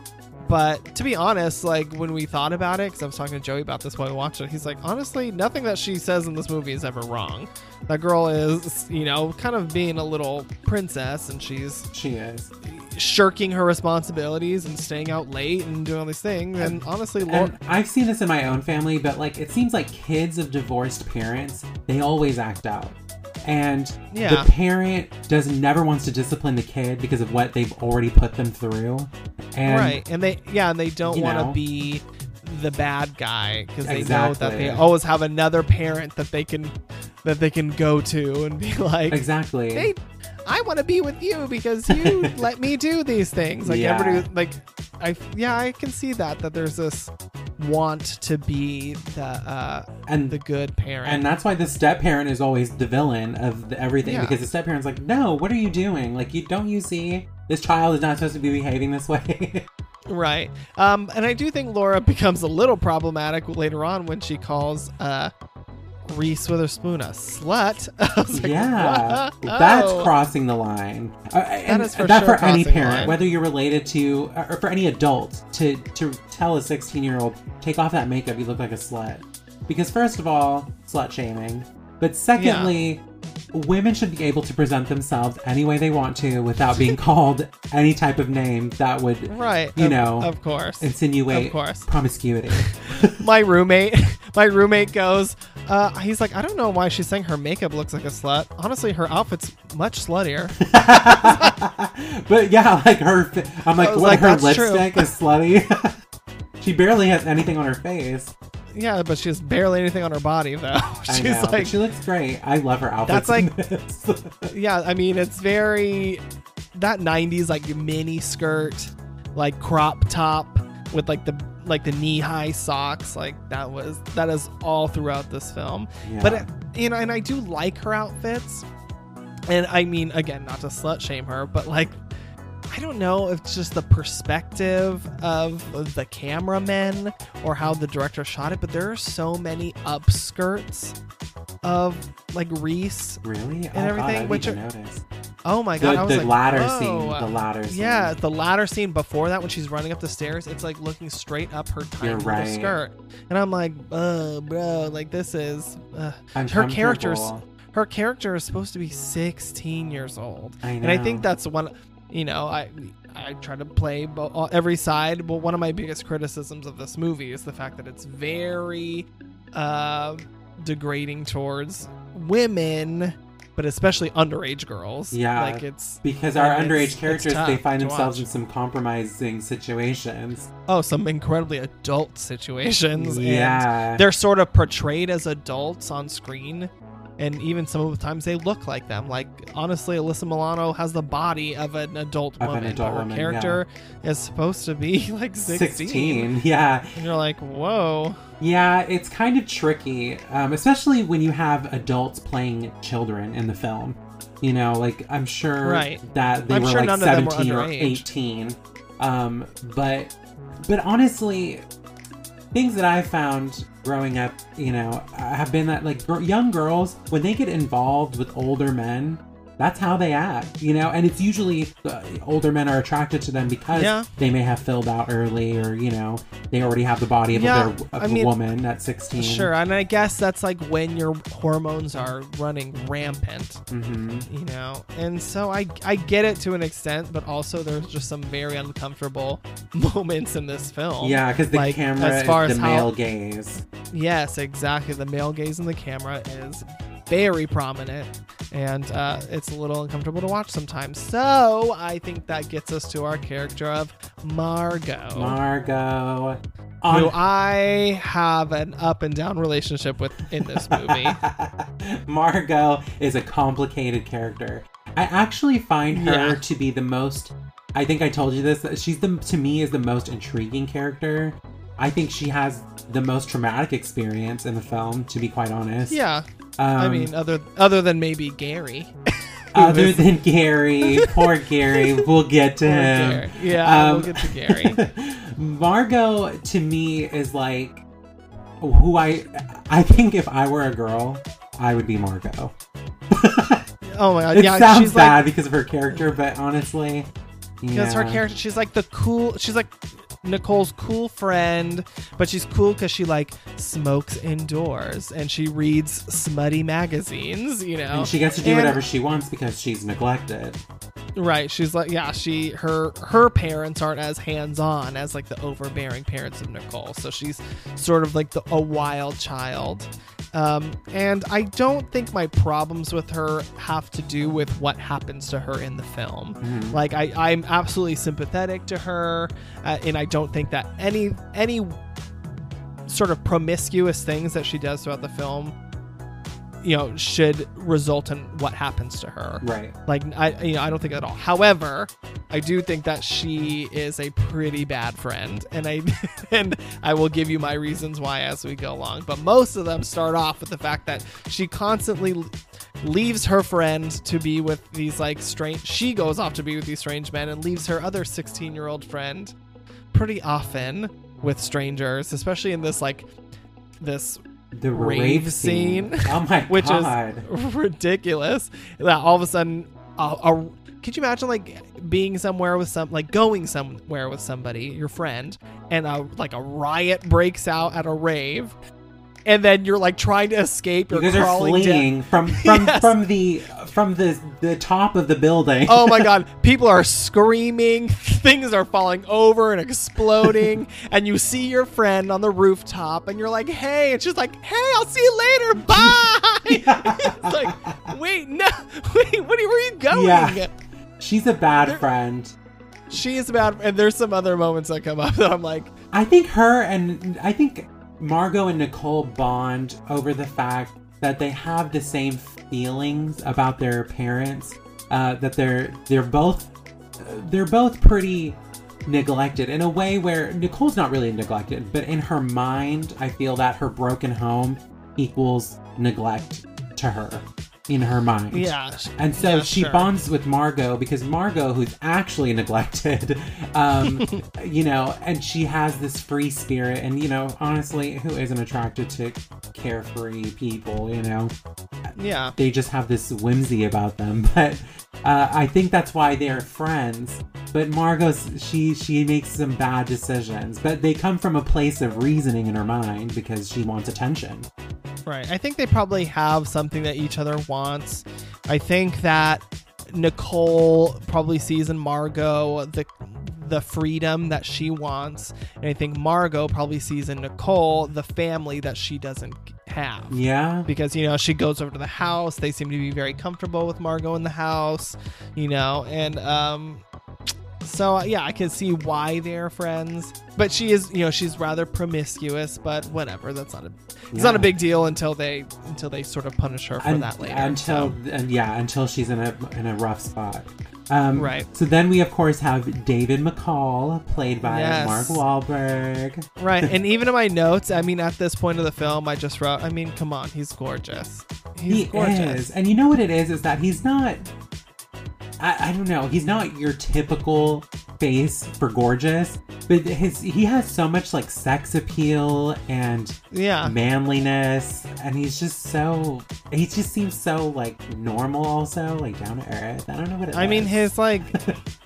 But to be honest, like when we thought about it, because I was talking to Joey about this while we watched it, he's like, honestly, nothing that she says in this movie is ever wrong. That girl is, you know, kind of being a little princess, and she is shirking her responsibilities and staying out late and doing all these things. And honestly, and I've seen this in my own family, but like it seems like kids of divorced parents, they always act out. And the parent never wants to discipline the kid because of what they've already put them through. And, right. And they don't want to be the bad guy because they know that they always have another parent that they can go to and be like, exactly. I want to be with you because you let me do these things. Like everybody, like I can see that there's this want to be the good parent, and that's why the step parent is always the villain of everything. Yeah. Because the step parent's like, no, what are you doing? Like, you see this child is not supposed to be behaving this way. Right. And I do think Laura becomes a little problematic later on when she calls Reese Witherspoon a slut. I was like, yeah, whoa. That's crossing the line. And that is for that sure for any parent, whether you're related to, or for any adult, to tell a 16-year-old, take off that makeup, you look like a slut. Because first of all, slut shaming. But secondly, women should be able to present themselves any way they want to without being called any type of name that would, insinuate promiscuity. My roommate goes, he's like, I don't know why she's saying her makeup looks like a slut. Honestly, her outfit's much sluttier. But yeah, like I'm like, what, her lipstick is slutty? She barely has anything on her face. Yeah, but she has barely anything on her body, though. She's like, she looks great. I love her outfit. That's like, yeah, I mean, it's very, that 90s, like, mini skirt, like, crop top with, like, the knee-high socks, like that is all throughout this film. Yeah. But and I do like her outfits, and I mean, again, not to slut shame her, but like I don't know if it's just the perspective of the cameramen or how the director shot it, but there are so many upskirts of like Reese, really, and everything. God, which noticed. Oh my God! I was like, the ladder scene. Yeah, the ladder scene before that when she's running up the stairs, it's like looking straight up her tiny little skirt, and I'm like, bro, like this is her character's her character is supposed to be 16 years old. I know. And I think that's one, you know, I try to play every side, but one of my biggest criticisms of this movie is the fact that it's very degrading towards women, but especially underage girls. Yeah, like it's because our underage characters, they find themselves in some compromising situations. Oh, some incredibly adult situations. Yeah, and they're sort of portrayed as adults on screen, and even some of the times they look like them. Like, honestly, Alyssa Milano has the body of an adult woman. An adult her woman, character is supposed to be like 16. Yeah. And you're like, whoa. Yeah, it's kind of tricky, especially when you have adults playing children in the film. You know, like, I'm sure that they were like 17 or 18. But honestly, things that I found growing up, you know, have been that, like, young girls, when they get involved with older men, that's how they act, you know? And it's usually older men are attracted to them because they may have filled out early, or, you know, they already have the body of a woman at 16. Sure. And I guess that's like when your hormones are running rampant, you know? And so I get it to an extent, but also there's just some very uncomfortable moments in this film. Yeah, because the camera as far is the male gaze. Yes, exactly. The male gaze in the camera is very prominent, and it's a little uncomfortable to watch sometimes. So I think that gets us to our character of Margot, who I have an up and down relationship with in this movie. Margot is a complicated character. I actually find her to be the most, I think I told you this, she's to me is the most intriguing character. I think she has the most traumatic experience in the film, to be quite honest. Yeah. I mean, other than maybe Gary. Other than Gary. Poor Gary. We'll get to him. Gary. Yeah, we'll get to Gary. Margot, to me, is like who I think if I were a girl, I would be Margot. Oh, my God. It sounds bad, like, because of her character, but honestly. Because her character, she's like the cool. She's like Nicole's cool friend, but she's cool because she like smokes indoors and she reads smutty magazines, you know, and she gets to do whatever she wants because she's neglected. Right. She's like, yeah, her parents aren't as hands-on as like the overbearing parents of Nicole, so she's sort of like a wild child. And I don't think my problems with her have to do with what happens to her in the film. Mm-hmm. Like, I'm absolutely sympathetic to her, and I don't think that any sort of promiscuous things that she does throughout the film, you know, should result in what happens to her. Right. Like, I don't think at all. However, I do think that she is a pretty bad friend, and I will give you my reasons why as we go along. But most of them start off with the fact that she constantly leaves her friend to be with these like strange. She goes off to be with these strange men and leaves her other 16-year-old friend pretty often with strangers, especially in this like the rave scene. Oh my God. Which is ridiculous. That all of a sudden, could you imagine like being somewhere with going somewhere with somebody, your friend, and a riot breaks out at a rave, and then you're like trying to escape, or crawling fleeing from yes. from the top of the building. Oh my God! People are screaming, things are falling over and exploding, and you see your friend on the rooftop, and you're like, "Hey!" and she's like, "Hey, I'll see you later. Bye." It's like, wait, no, wait, where are you going? Yeah. She's a bad friend. She is bad, and there's some other moments that come up that I'm like, I think Margot and Nicole bond over the fact that they have the same feelings about their parents, that they're both pretty neglected in a way where Nicole's not really neglected, but in her mind, I feel that her broken home equals neglect to her in her mind. Yeah. And so she bonds with Margot because Margot, who's actually neglected, you know, and she has this free spirit, and, you know, honestly, who isn't attracted to carefree people, you know? Yeah. They just have this whimsy about them. But I think that's why they're friends. But Margot, she makes some bad decisions, but they come from a place of reasoning in her mind because she wants attention. Right. I think they probably have something that each other wants. I think that Nicole probably sees in Margot the freedom that she wants, and I think Margot probably sees in Nicole the family that she doesn't have. Yeah, because you know she goes over to the house. They seem to be very comfortable with Margot in the house, you know, and so yeah, I can see why they're friends. But she is, you know, she's rather promiscuous. But whatever, that's not a it's not a big deal until they sort of punish her for that later. Until she's in a rough spot. Right. So then we, of course, have David McCall, played by Mark Wahlberg. Right. And even in my notes, I mean, at this point of the film, I just wrote, I mean, come on, he's gorgeous. He is. And you know what it is that he's not, I don't know, he's not your typical face for gorgeous, but he has so much, like, sex appeal and manliness, and he just seems so, like, normal also, like, down to earth. I don't know what it is. I mean, his, like,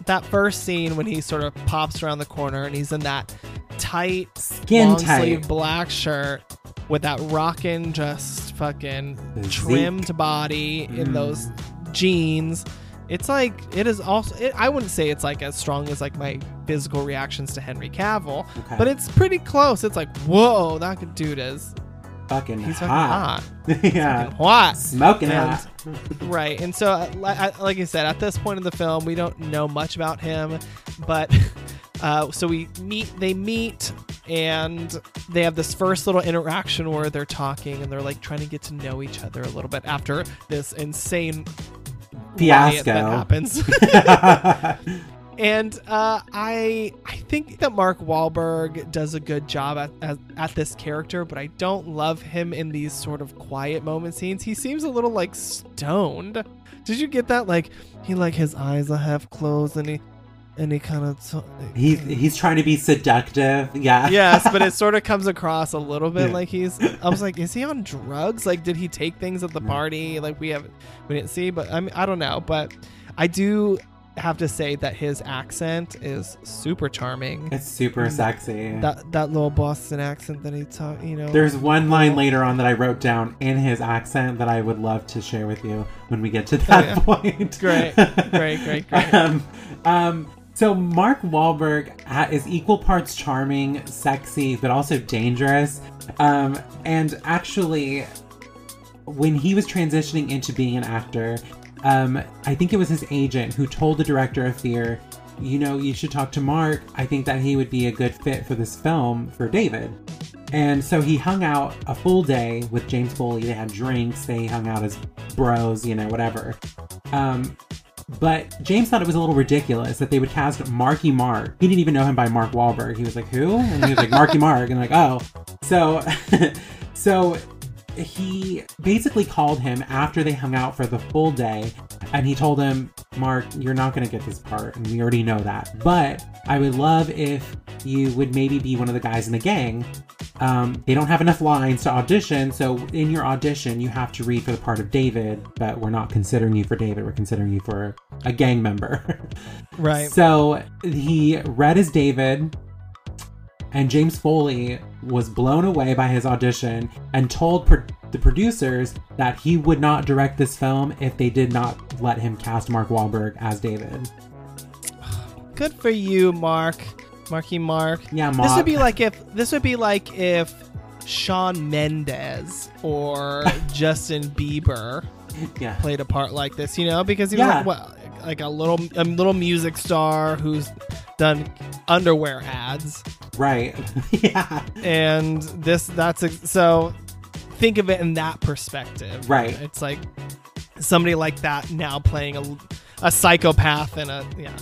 that first scene when he sort of pops around the corner and he's in that tight, long-sleeve black shirt with that rockin' just fucking trimmed body in those jeans. It's like, it is also, I wouldn't say it's like as strong as like my physical reactions to Henry Cavill, but it's pretty close. It's like, whoa, that dude is fucking hot. Yeah. Fucking hot. Smoking hot. Right. And so, like I said, at this point in the film, we don't know much about him, but so they meet and they have this first little interaction where they're talking and they're like trying to get to know each other a little bit after this insane fiasco that happens. And I think that Mark Wahlberg does a good job at this character, but I don't love him in these sort of quiet moment scenes. He seems a little like stoned. Did you get that? Like he like his eyes are half closed and he kind of he's trying to be seductive. Yeah. Yes, but it sort of comes across a little bit like I was like, is he on drugs? Like, did he take things at the party? Like we didn't see, but I mean, I don't know. But I do have to say that his accent is super charming. It's super sexy. That little Boston accent that he talked, you know. There's one line later on that I wrote down in his accent that I would love to share with you when we get to that point. Great. So Mark Wahlberg is equal parts charming, sexy, but also dangerous. And actually, when he was transitioning into being an actor, I think it was his agent who told the director of Fear, you know, you should talk to Mark. I think that he would be a good fit for this film for David. And so he hung out a full day with James Foley. They had drinks. They hung out as bros, you know, whatever. But James thought it was a little ridiculous that they would cast Marky Mark. He didn't even know him by Mark Wahlberg. He was like, who? And he was like, Marky Mark. And like, oh. So he basically called him after they hung out for the full day. And he told him, Mark, you're not going to get this part. And we already know that. But I would love if you would maybe be one of the guys in the gang. They don't have enough lines to audition, so in your audition, you have to read for the part of David, but we're not considering you for David. We're considering you for a gang member. Right. So he read as David, and James Foley was blown away by his audition and told the producers that he would not direct this film if they did not let him cast Mark Wahlberg as David. Good for you, Mark. Marky Mark. Yeah, Mark. This would be like if Shawn Mendes or Justin Bieber played a part like this, you know, because he was like a little music star who's done underwear ads, right? Yeah, and so think of it in that perspective, right? You know? It's like somebody like that now playing a psychopath and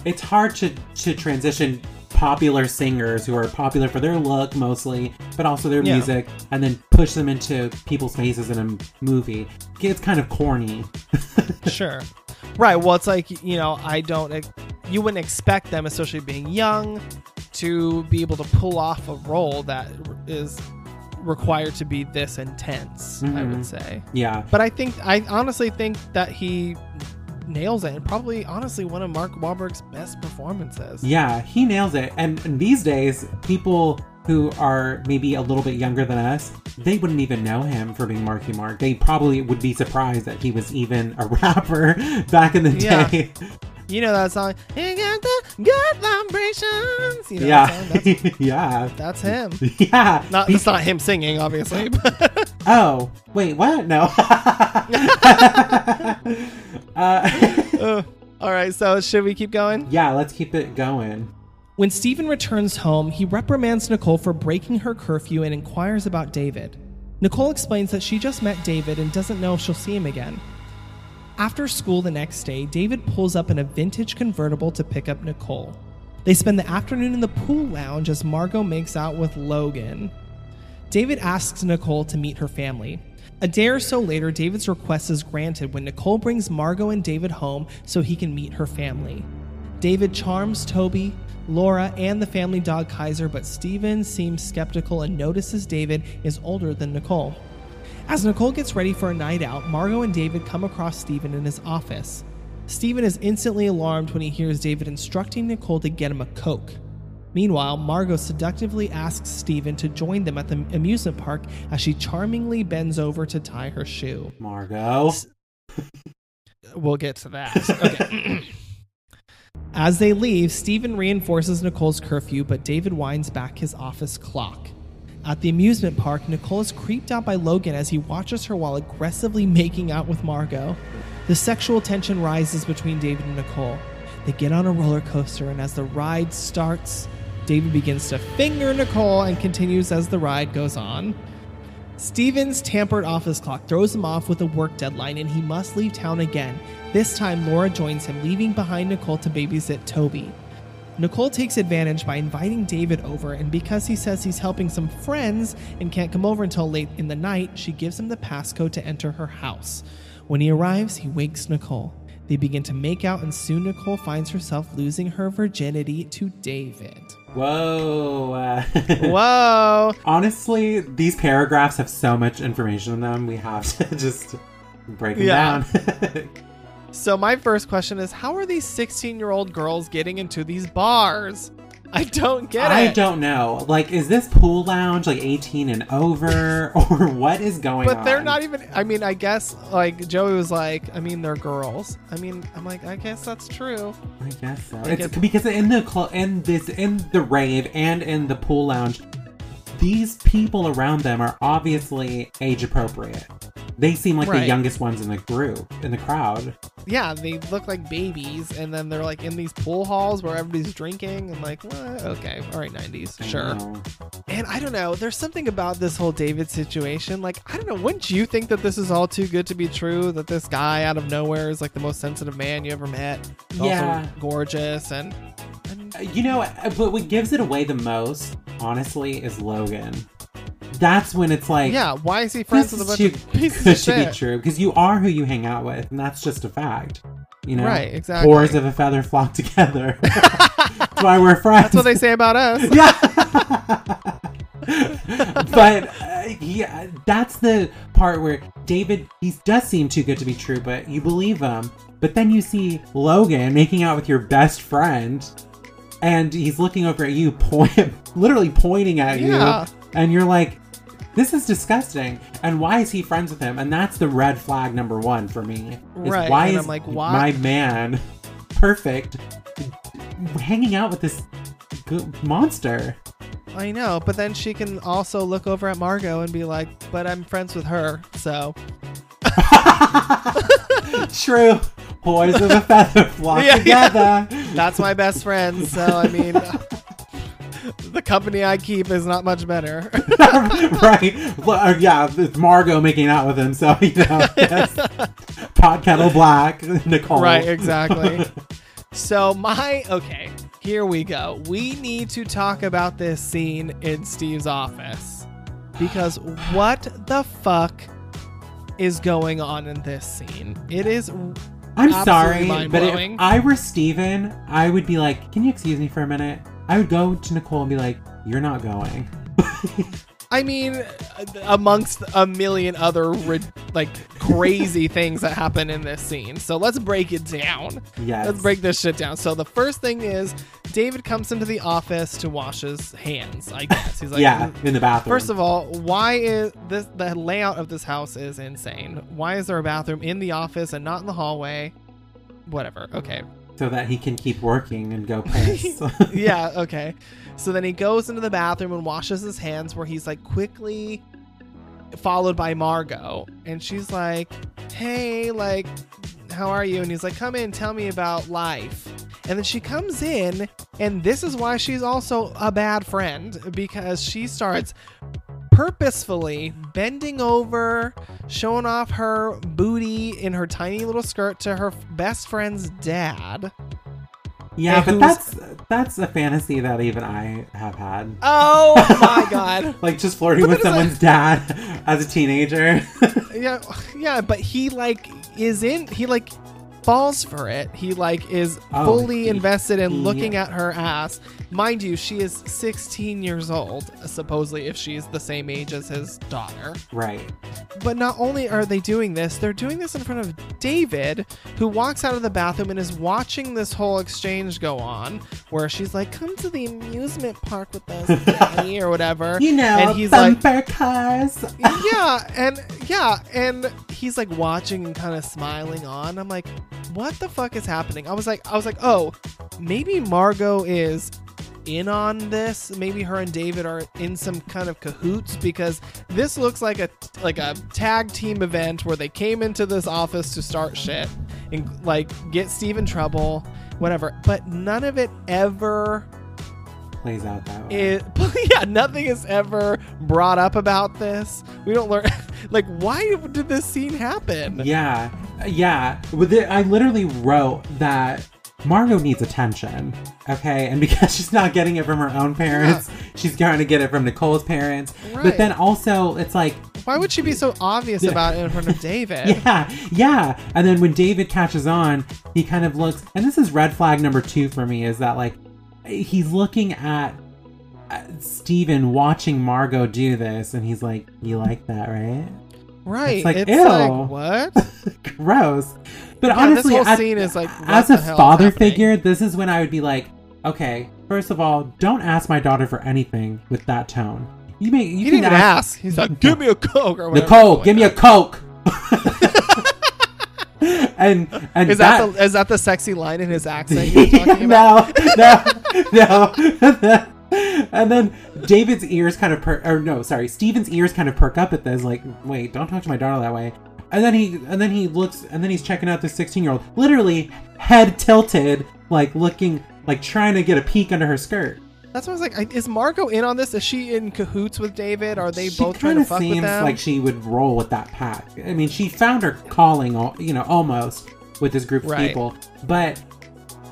It's hard to transition popular singers who are popular for their look mostly, but also their music, and then push them into people's faces in a movie. It's kind of corny. Sure. Right. Well, it's like, you know, you wouldn't expect them, especially being young, to be able to pull off a role that is required to be this intense, I would say. Yeah. But I honestly think that he nails it, and probably honestly one of Mark Wahlberg's best performances. Yeah, he nails it. And these days people who are maybe a little bit younger than us, they wouldn't even know him for being Marky Mark. They probably would be surprised that he was even a rapper back in the day. You know that song, "You Got the Good Vibrations." You know that song? That's, that's him. Yeah. Not, that's not him singing, obviously. But. Oh, wait, what? No. All right, so should we keep going? Yeah, let's keep it going. When Stephen returns home, he reprimands Nicole for breaking her curfew and inquires about David. Nicole explains that she just met David and doesn't know if she'll see him again. After school the next day, David pulls up in a vintage convertible to pick up Nicole. They spend the afternoon in the pool lounge as Margot makes out with Logan. David asks Nicole to meet her family. A day or so later, David's request is granted when Nicole brings Margot and David home so he can meet her family. David charms Toby, Laura, and the family dog Kaiser, but Steven seems skeptical and notices David is older than Nicole. As Nicole gets ready for a night out, Margot and David come across Stephen in his office. Stephen is instantly alarmed when he hears David instructing Nicole to get him a Coke. Meanwhile, Margot seductively asks Stephen to join them at the amusement park as she charmingly bends over to tie her shoe. Margot. We'll get to that. Okay. As they leave, Stephen reinforces Nicole's curfew, but David winds back his office clock. At the amusement park, Nicole is creeped out by Logan as he watches her while aggressively making out with Margot. The sexual tension rises between David and Nicole. They get on a roller coaster, and as the ride starts, David begins to finger Nicole and continues as the ride goes on. Steven's tampered office clock throws him off with a work deadline, and he must leave town again. This time, Laura joins him, leaving behind Nicole to babysit Toby. Nicole takes advantage by inviting David over, and because he says he's helping some friends and can't come over until late in the night, she gives him the passcode to enter her house. When he arrives, he wakes Nicole. They begin to make out, and soon Nicole finds herself losing her virginity to David. Whoa. Whoa. Honestly, these paragraphs have so much information in them. We have to just break them down. So my first question is, how are these 16-year-old girls getting into these bars? I don't get it. I don't know. Like, is this pool lounge, like, 18 and over? Or what is going on? But they're not even... I mean, I guess, like, Joey was like, I mean, they're girls. I mean, I'm like, I guess that's true. I guess so. Like it's because in the rave and in the pool lounge, these people around them are obviously age-appropriate. They seem like the youngest ones in the group, in the crowd. Yeah, they look like babies, and then they're like in these pool halls where everybody's drinking, and like, what? Okay, all right, 90s, sure. And I don't know, there's something about this whole David situation. Like, I don't know, wouldn't you think that this is all too good to be true? That this guy out of nowhere is like the most sensitive man you ever met? He's also gorgeous, and you know, but what gives it away the most, honestly, is Logan. That's when it's like, yeah, why is he friends with a bunch of pieces of shit? That should be true, because you are who you hang out with, and that's just a fact. You know, right? Exactly. Boars of a feather flock together. That's why we're friends. That's what they say about us. Yeah. But yeah, that's the part where David, he does seem too good to be true, but you believe him. But then you see Logan making out with your best friend, and he's looking over at you, literally pointing at you, and you're like, this is disgusting. And why is he friends with him? And that's the red flag number one for me. Right. Why and is I'm like, why? My man perfect hanging out with this monster? I know. But then she can also look over at Margot and be like, but I'm friends with her. So. True. Boys of a feather flock together. Yeah. That's my best friend. So, I mean... The company I keep is not much better. Right. Well, yeah, it's Margot making out with him, so, you know, pot kettle black, Nicole. Right, exactly. So here we go. We need to talk about this scene in Steve's office, because what the fuck is going on in this scene? It is... I'm sorry, but if I were Steven, I would be like, can you excuse me for a minute? I would go to Nicole and be like, you're not going. I mean, amongst a million other crazy things that happen in this scene. So let's break it down. Yes. Let's break this shit down. So the first thing is David comes into the office to wash his hands, I guess. He's like, yeah, in the bathroom. First of all, why is this? The layout of this house is insane. Why is there a bathroom in the office and not in the hallway? Whatever. Okay. So that he can keep working and go piss. Yeah, okay. So then he goes into the bathroom and washes his hands, where he's like quickly followed by Margot. And she's like, hey, like, how are you? And he's like, come in, tell me about life. And then she comes in, and this is why she's also a bad friend, because she starts purposefully bending over, showing off her booty in her tiny little skirt to her best friend's dad. Yeah, but that's a fantasy that even I have had. Oh my god. Like just flirting with someone's dad as a teenager. yeah, but he falls for it. He is fully invested in looking at her ass. Mind you, she is 16 years old, supposedly, if she's the same age as his daughter. Right. But not only are they doing this, they're doing this in front of David, who walks out of the bathroom and is watching this whole exchange go on, where she's like, come to the amusement park with us, daddy, or whatever. You know, and he's bumper cars. And he's like watching and kind of smiling on. I'm like, what the fuck is happening? I was like, oh, maybe Margot is in on this. Maybe her and David are in some kind of cahoots, because this looks like a tag team event where they came into this office to start shit and get Steve in trouble, whatever. But none of it ever plays out that way. Nothing is ever brought up about this. We don't learn. Why did this scene happen? Yeah. Yeah. I literally wrote that Margot needs attention, okay? And because she's not getting it from her own parents, she's going to get it from Nicole's parents. Right. But then also, it's like, why would she be so obvious about it in front of David? Yeah. And then when David catches on, he kind of looks, and this is red flag number 2 for me, is that, he's looking at Steven watching Margot do this, and he's like, you like that, right? Right. It's like, it's ew. Like, what? Gross. But yeah, honestly, this whole scene is like, as a father figure, this is when I would be like, okay, first of all, don't ask my daughter for anything with that tone. You didn't ask. He's like, give me a Coke or whatever. Nicole, give me a Coke. And is that the sexy line in his accent you're talking about? No. And then Steven's ears kind of perk up at this, like, wait, don't talk to my daughter that way. And then he looks, and then he's checking out the 16-year-old, literally head tilted, looking, trying to get a peek under her skirt. That's what I was like, is Margot in on this? Is she in cahoots with David? Are they both trying to fuck with them? She kind of seems like she would roll with that pack. I mean, she found her calling, almost, with this group of people. But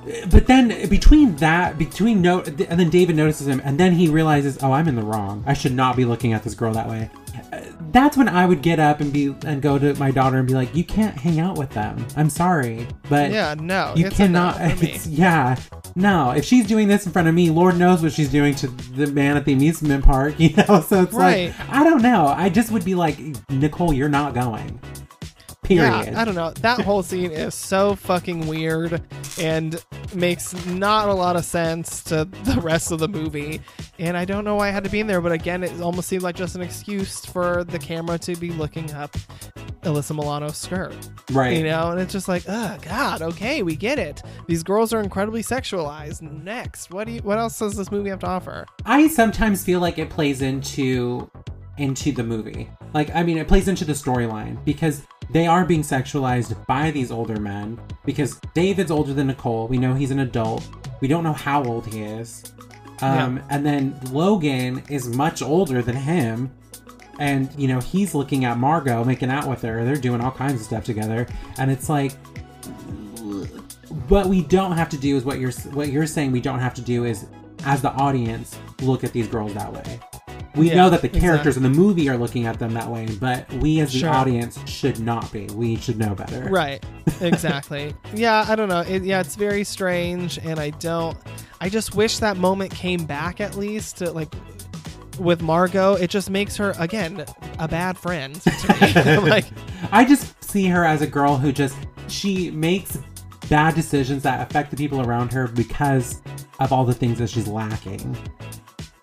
then and then David notices him, and then he realizes, oh, I'm in the wrong. I should not be looking at this girl that way. That's when I would get up and go to my daughter and be like, you can't hang out with them. I'm sorry, but yeah, no, you cannot. If she's doing this in front of me, Lord knows what she's doing to the man at the amusement park, you know? So it's I don't know. I just would be like, Nicole, you're not going. Period. Yeah, I don't know. That whole scene is so fucking weird and makes not a lot of sense to the rest of the movie. And I don't know why I had to be in there, but again, it almost seemed like just an excuse for the camera to be looking up Alyssa Milano's skirt. Right. You know, and it's just like, oh god, okay, we get it. These girls are incredibly sexualized. Next. What else does this movie have to offer? I sometimes feel like it plays into the movie. It plays into the storyline, because they are being sexualized by these older men, because David's older than Nicole. We know he's an adult. We don't know how old he is. And then Logan is much older than him. And, he's looking at Margot, making out with her. They're doing all kinds of stuff together. And it's like, what we don't have to do is what you're saying we don't have to do is, as the audience, look at these girls that way. We know that the characters in the movie are looking at them that way, but we as the audience should not be. We should know better. Right. Exactly. Yeah, I don't know. It's very strange, and I just wish that moment came back at least to with Margot, it just makes her, again, a bad friend to me. Like, I just see her as a girl who just, she makes bad decisions that affect the people around her because of all the things that she's lacking.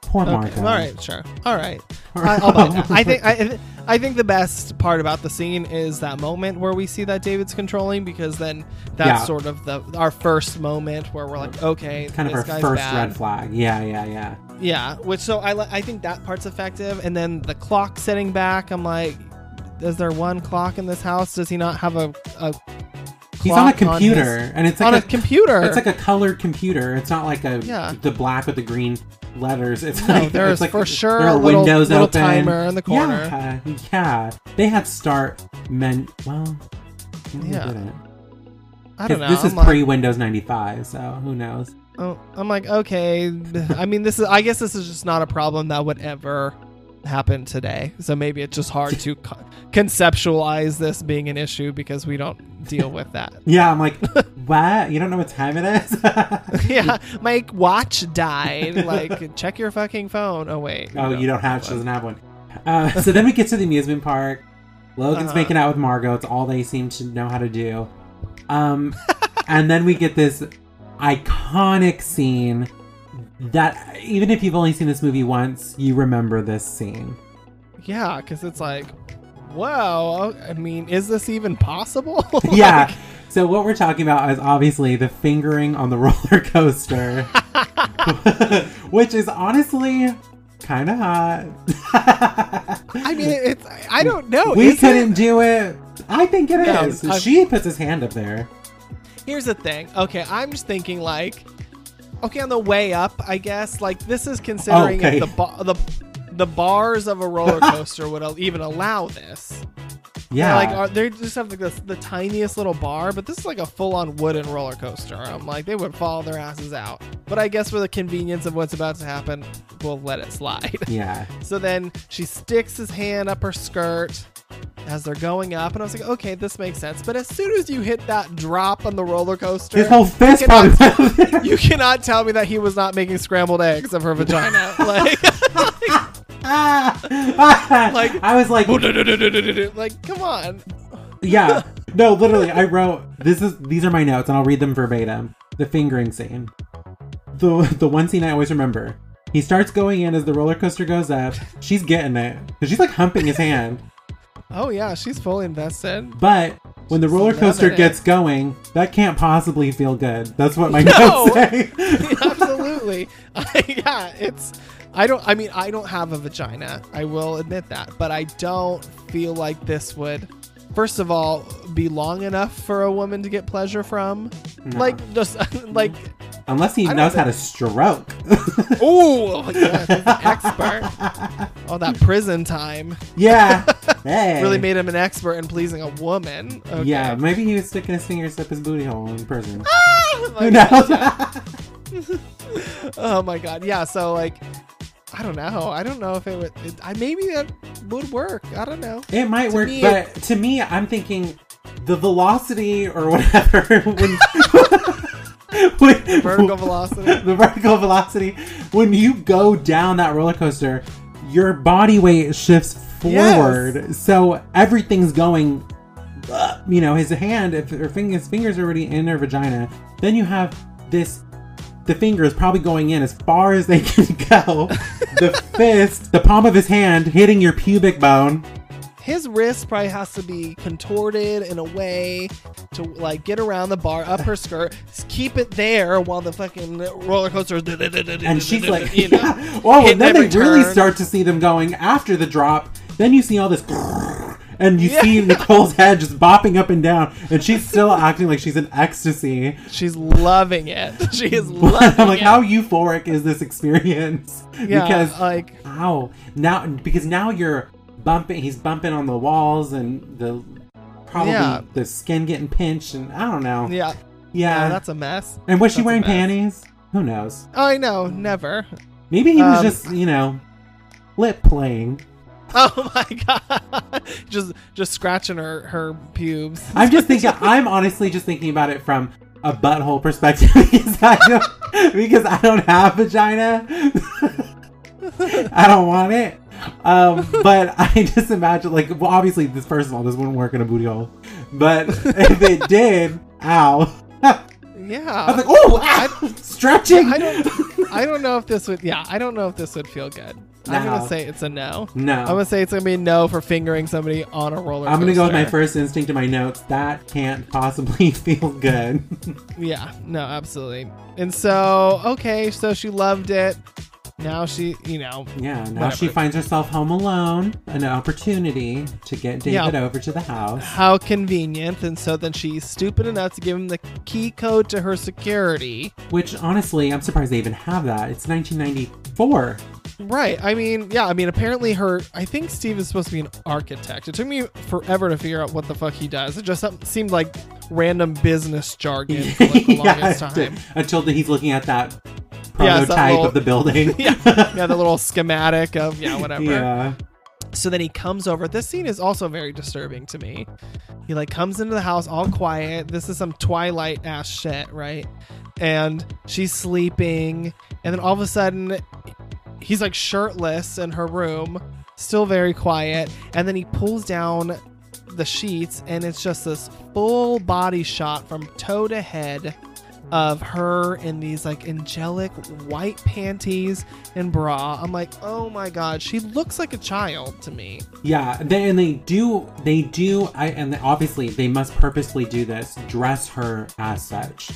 Poor Margot. All right, sure. All right. I'll buy that. I think the best part about the scene is that moment where we see that David's controlling, because then that's sort of our first moment where we're like, okay, it's kind of our first red flag. Yeah. Which, so I think that part's effective, and then the clock setting back. I'm like, is there one clock in this house? Does he not have a He's on a computer, and it's like on a computer. It's like a colored computer. It's not like the black with the green letters. It's there's like for sure there are windows open, timer in the corner. Yeah, they had start men. Well, yeah. I don't know. This is pre Windows 95, so who knows? Oh, I'm like, okay. I mean, I guess this is just not a problem that would ever happen today, so maybe it's just hard to conceptualize this being an issue because we don't deal with that. I'm like, what? You don't know what time it is? My watch died. Like, check your fucking phone. Oh wait, you don't have, she doesn't have one. So then we get to the amusement park. Logan's making out with Margot. It's all they seem to know how to do. And then we get this iconic scene that, even if you've only seen this movie once, you remember this scene. Yeah, because it's like, wow, I mean, is this even possible? Like... Yeah. So what we're talking about is obviously the fingering on the roller coaster, which is honestly kind of hot. I mean, it's, I don't know. We couldn't do it. I think it is. She puts his hand up there. Here's the thing. Okay, I'm just thinking like... Okay, on the way up, I guess, like, this is considering if the bars of a roller coaster would even allow this. Yeah. Like, they just have like the tiniest little bar, but this is like a full-on wooden roller coaster. I'm like, they would fall their asses out. But I guess for the convenience of what's about to happen, we'll let it slide. Yeah. So then she sticks his hand up her skirt as they're going up, and I was like, okay, this makes sense. But as soon as you hit that drop on the roller coaster, his whole fist you cannot tell me that he was not making scrambled eggs of her vagina. Like, like I was like, come on. Yeah, no, literally, I wrote these are my notes, and I'll read them verbatim. The fingering scene, the one scene I always remember. He starts going in as the roller coaster goes up. She's getting it because she's like humping his hand. Oh, yeah, she's fully invested. But when the roller coaster gets going, that can't possibly feel good. That's what my notes say. Absolutely. I don't have a vagina. I will admit that. But I don't feel like this would, first of all, be long enough for a woman to get pleasure from. No. Like, just, like... Unless he knows how to stroke. Oh, my God. Expert. All that prison time. Yeah. Hey. Really made him an expert in pleasing a woman. Okay. Yeah, maybe he was sticking his fingers up his booty hole in prison. Ah! Who knows? Yeah. Oh, my God. Yeah, so, like, I don't know. I don't know if it would... maybe that would work. I don't know. It might work, but to me, I'm thinking the velocity or whatever would... The vertical velocity. When you go down that roller coaster, your body weight shifts forward, so everything's going. His hand, if his fingers are already in her vagina, then you have this. The finger is probably going in as far as they can go. The fist, the palm of his hand, hitting your pubic bone. His wrist probably has to be contorted in a way to, like, get around the bar, up her skirt, keep it there while the fucking roller coaster is... And she's like, oh, and then they really start to see them going after the drop. Then you see all this... And you see Nicole's head just bopping up and down, and she's still acting like she's in ecstasy. She's loving it. She is loving it. I'm like, how euphoric is this experience? Yeah, because, like... Ow. Now, because now you're... He's bumping on the walls and the probably the skin getting pinched, and I don't know. Yeah, that's a mess. And was she wearing panties? Who knows? I know, never. Maybe he was just, lip playing. Oh my God! just scratching her pubes. I'm honestly just thinking about it from a butthole perspective because I don't have vagina. I don't want it. But I just imagine, like, well, obviously, this, first of all, this wouldn't work in a booty hole. But if it did, ow. Yeah. I was like, oh, ah, stretching. I don't know if this would, I don't know if this would feel good. No. I'm going to say it's a no. No. I'm going to say it's going to be no for fingering somebody on a roller coaster. I'm going to go with my first instinct in my notes. That can't possibly feel good. Yeah. No, absolutely. And so, okay. So she loved it. Now she, you know. Yeah. Now whatever. She finds herself home alone. An opportunity to get David over to the house. How convenient. And so then she's stupid enough to give him the key code to her security. Which, honestly, I'm surprised they even have that. It's 1994. Right. I mean, yeah. I mean, apparently I think Steve is supposed to be an architect. It took me forever to figure out what the fuck he does. It just seemed like random business jargon for like the longest time. Until he's looking at that prototype of the building. The little schematic of, whatever. Yeah. So then he comes over. This scene is also very disturbing to me. He like comes into the house all quiet. This is some Twilight ass shit, right? And she's sleeping. And then all of a sudden, he's like shirtless in her room, still very quiet. And then he pulls down the sheets and it's just this full body shot from toe to head of her in these like angelic white panties and bra. I'm like, oh my God, she looks like a child to me. Yeah. They obviously they must purposely do this, dress her as such.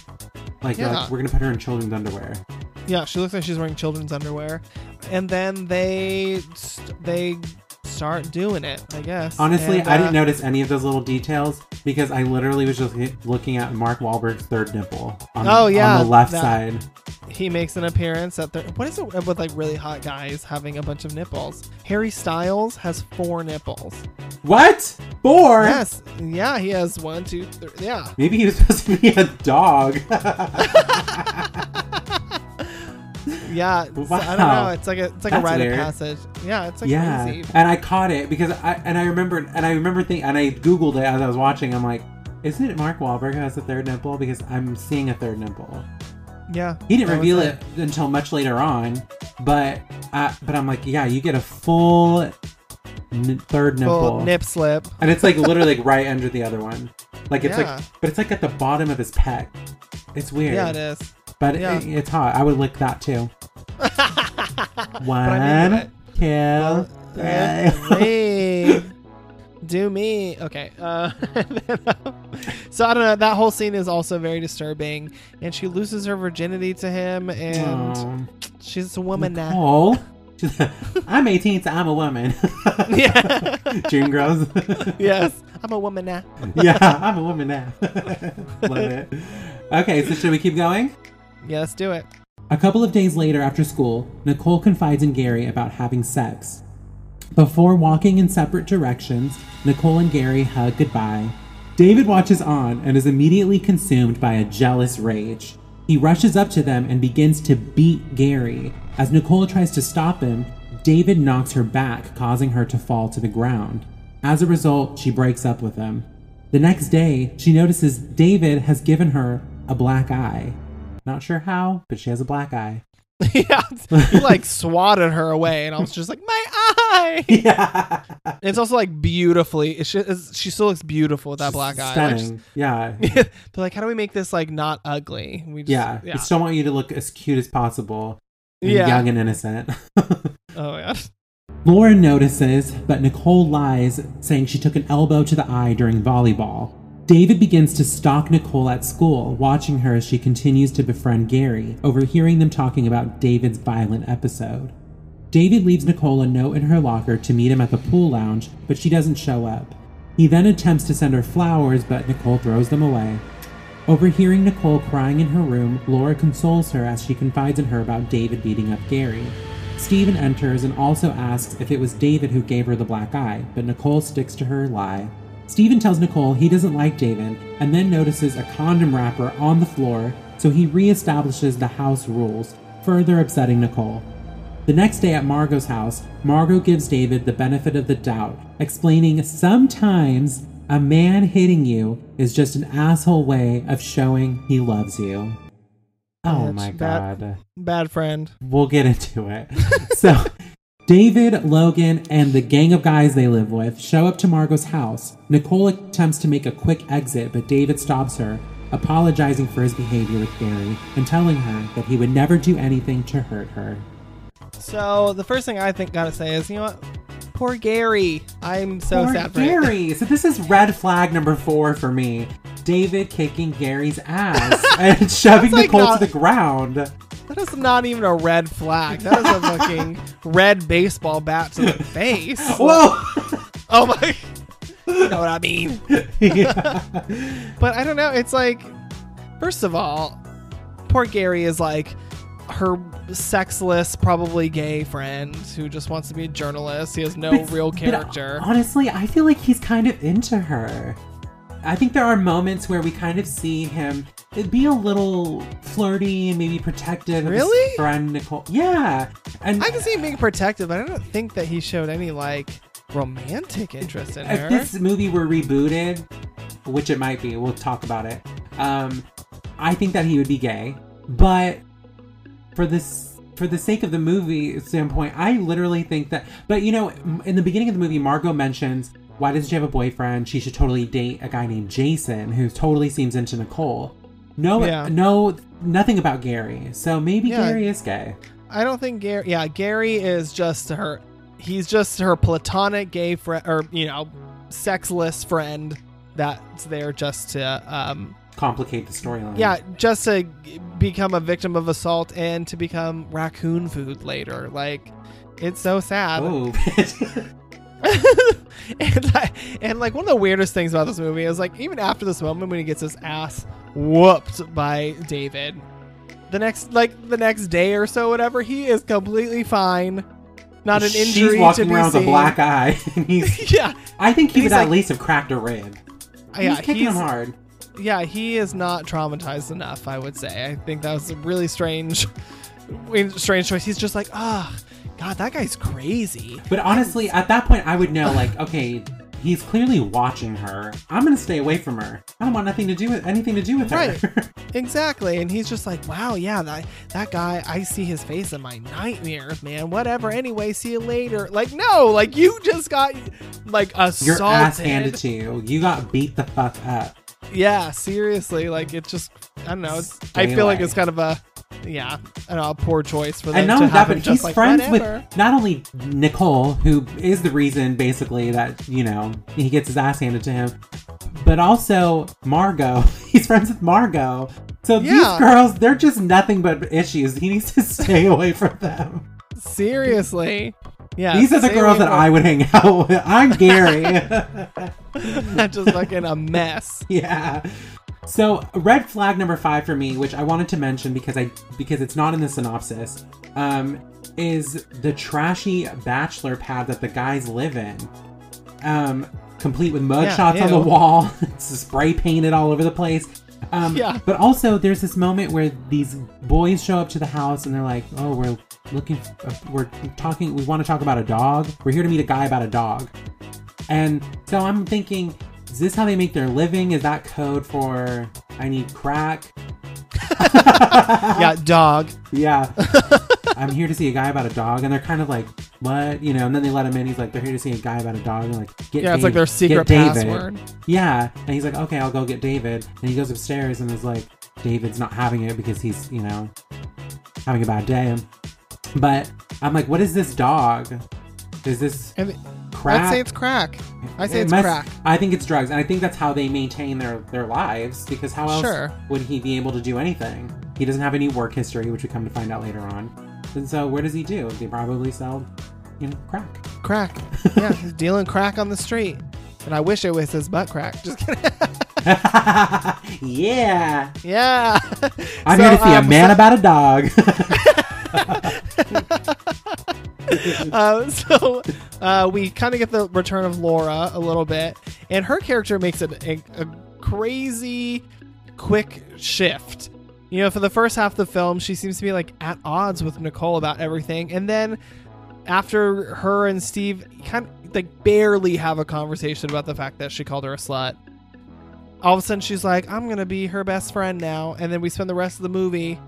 Like, we're going to put her in children's underwear. Yeah, she looks like she's wearing children's underwear. And then they start doing it, I guess. Honestly, I didn't notice any of those little details because I literally was just looking at Mark Wahlberg's third nipple on the left side. He makes an appearance at what is it with like really hot guys having a bunch of nipples? Harry Styles has 4 nipples. What? 4? Yes. Yeah, he has 1, 2, 3. Yeah. Maybe he was supposed to be a dog. Yeah, wow. So, I don't know. It's like a rite of passage. Yeah, it's like crazy. And I caught it because I remember thinking, and I Googled it as I was watching. I'm like, isn't it Mark Wahlberg who has a third nipple? Because I'm seeing a third nipple. Yeah, he didn't reveal it until much later on, but I'm like, you get a full third nipple, full nip slip, and it's like literally like right under the other one. Like it's like, but it's like at the bottom of his pec. It's weird. Yeah, it is. But it's hot. I would lick that too. One, two, three. Do me. Okay. So I don't know. That whole scene is also very disturbing. And she loses her virginity to him. And she's a woman now. I'm 18, so I'm a woman. Yeah. Dream girls. Yes. I'm a woman now. Yeah, I'm a woman now. Love it. Okay, so should we keep going? Yeah, let's do it. A couple of days later after school, Nicole confides in Gary about having sex. Before walking in separate directions, Nicole and Gary hug goodbye. David watches on and is immediately consumed by a jealous rage. He rushes up to them and begins to beat Gary. As Nicole tries to stop him, David knocks her back, causing her to fall to the ground. As a result, she breaks up with him. The next day, she notices David has given her a black eye. Not sure how, but she has a black eye. Yeah, he like swatted her away, and I was just like, my eye! Yeah. It's also like beautifully, she still looks beautiful with that black eye. Stunning, They're like, how do we make this like not ugly? We just, I still want you to look as cute as possible, and young and innocent. Oh, yeah. Lauren notices, but Nicole lies, saying she took an elbow to the eye during volleyball. David begins to stalk Nicole at school, watching her as she continues to befriend Gary, overhearing them talking about David's violent episode. David leaves Nicole a note in her locker to meet him at the pool lounge, but she doesn't show up. He then attempts to send her flowers, but Nicole throws them away. Overhearing Nicole crying in her room, Laura consoles her as she confides in her about David beating up Gary. Steven enters and also asks if it was David who gave her the black eye, but Nicole sticks to her lie. Steven tells Nicole he doesn't like David and then notices a condom wrapper on the floor, so he reestablishes the house rules, further upsetting Nicole. The next day at Margot's house, Margot gives David the benefit of the doubt, explaining sometimes a man hitting you is just an asshole way of showing he loves you. Oh my God. Bad friend. We'll get into it. So David, Logan, and the gang of guys they live with show up to Margot's house. Nicole attempts to make a quick exit, but David stops her, apologizing for his behavior with Gary and telling her that he would never do anything to hurt her. So the first thing I gotta say is, you know what? Poor Gary. I'm so sad for him. Poor Gary. So this is red flag number 4 for me. David kicking Gary's ass and shoving Nicole to the ground. That is not even a red flag. That is a fucking red baseball bat to the face. Whoa! Oh my... You know what I mean? Yeah. But I don't know. It's like, first of all, poor Gary is like her sexless, probably gay friend who just wants to be a journalist. He has no real character. Honestly, I feel like he's kind of into her. I think there are moments where we kind of see him be a little flirty and maybe protective. Really? Of his friend Nicole. Yeah. And I can see him being protective, but I don't think that he showed any like romantic interest in her. If this movie were rebooted, which it might be, we'll talk about it. I think that he would be gay. But for the sake of the movie standpoint, I literally think that... But you know, in the beginning of the movie, Margot mentions... Why doesn't she have a boyfriend? She should totally date a guy named Jason, who totally seems into Nicole. No, nothing about Gary. So maybe Gary is gay. I don't think Gary... Yeah, Gary is just her... He's just her platonic gay friend, or, you know, sexless friend that's there just to... complicate the storyline. Yeah, just to become a victim of assault and to become raccoon food later. Like, it's so sad. Oh, and like one of the weirdest things about this movie is like even after this moment when he gets his ass whooped by David, the next day or so, whatever, he is completely fine. Not an injury to be seen. She's walking around with a black eye. And he's, yeah, I think he would like, at least have cracked a rib. Yeah, he's kicking him hard. Yeah, he is not traumatized enough. I would say. I think that was a really strange choice. He's just like God, that guy's crazy. But honestly, at that point, I would know, like, okay, he's clearly watching her. I'm going to stay away from her. I don't want anything to do with her. Right. Exactly. And he's just like, wow, yeah, that guy, I see his face in my nightmares, man. Whatever. Anyway, see you later. Like, no, like, you just got, like, assaulted. Your ass handed to you. You got beat the fuck up. Yeah, seriously. Like, it just, I don't know. It's, I feel like it's kind of a... Yeah, and a poor choice for them. And not only that, but he's like, friends with not only Nicole, who is the reason basically that, you know, he gets his ass handed to him, but also Margot. He's friends with Margot. So these girls, they're just nothing but issues. He needs to stay away from them. Seriously. Yeah. These are the girls that I would hang out with. I'm Gary. That's just fucking a mess. Yeah. So red flag number 5 for me, which I wanted to mention because it's not in the synopsis, is the trashy bachelor pad that the guys live in, complete with mugshots on the wall, spray painted all over the place. But also there's this moment where these boys show up to the house and they're like, oh, we want to talk about a dog. We're here to meet a guy about a dog. And so I'm thinking, is this how they make their living? Is that code for I need crack? Yeah, dog. Yeah. I'm here to see a guy about a dog. And they're kind of like, what? You know, and then they let him in. He's like, they're here to see a guy about a dog. And they're like, get David. Yeah, it's like their secret password. Yeah. And he's like, okay, I'll go get David. And he goes upstairs and is like, David's not having it because he's, you know, having a bad day. But I'm like, what is this dog? Is this... I'd say it's crack. Crack. I think it's drugs. And I think that's how they maintain their lives, because how else would he be able to do anything? He doesn't have any work history, which we come to find out later on. And so where does he do? They probably sell, you know, crack. Crack. Yeah, he's dealing crack on the street. And I wish it was his butt crack. Just kidding. Yeah. Yeah. I'm here to see a man about a dog. So we kind of get the return of Laura a little bit, and her character makes a crazy quick shift. You know, for the first half of the film, she seems to be like at odds with Nicole about everything, and then after her and Steve kind of like barely have a conversation about the fact that she called her a slut, all of a sudden she's like, I'm gonna be her best friend now. And then we spend the rest of the movie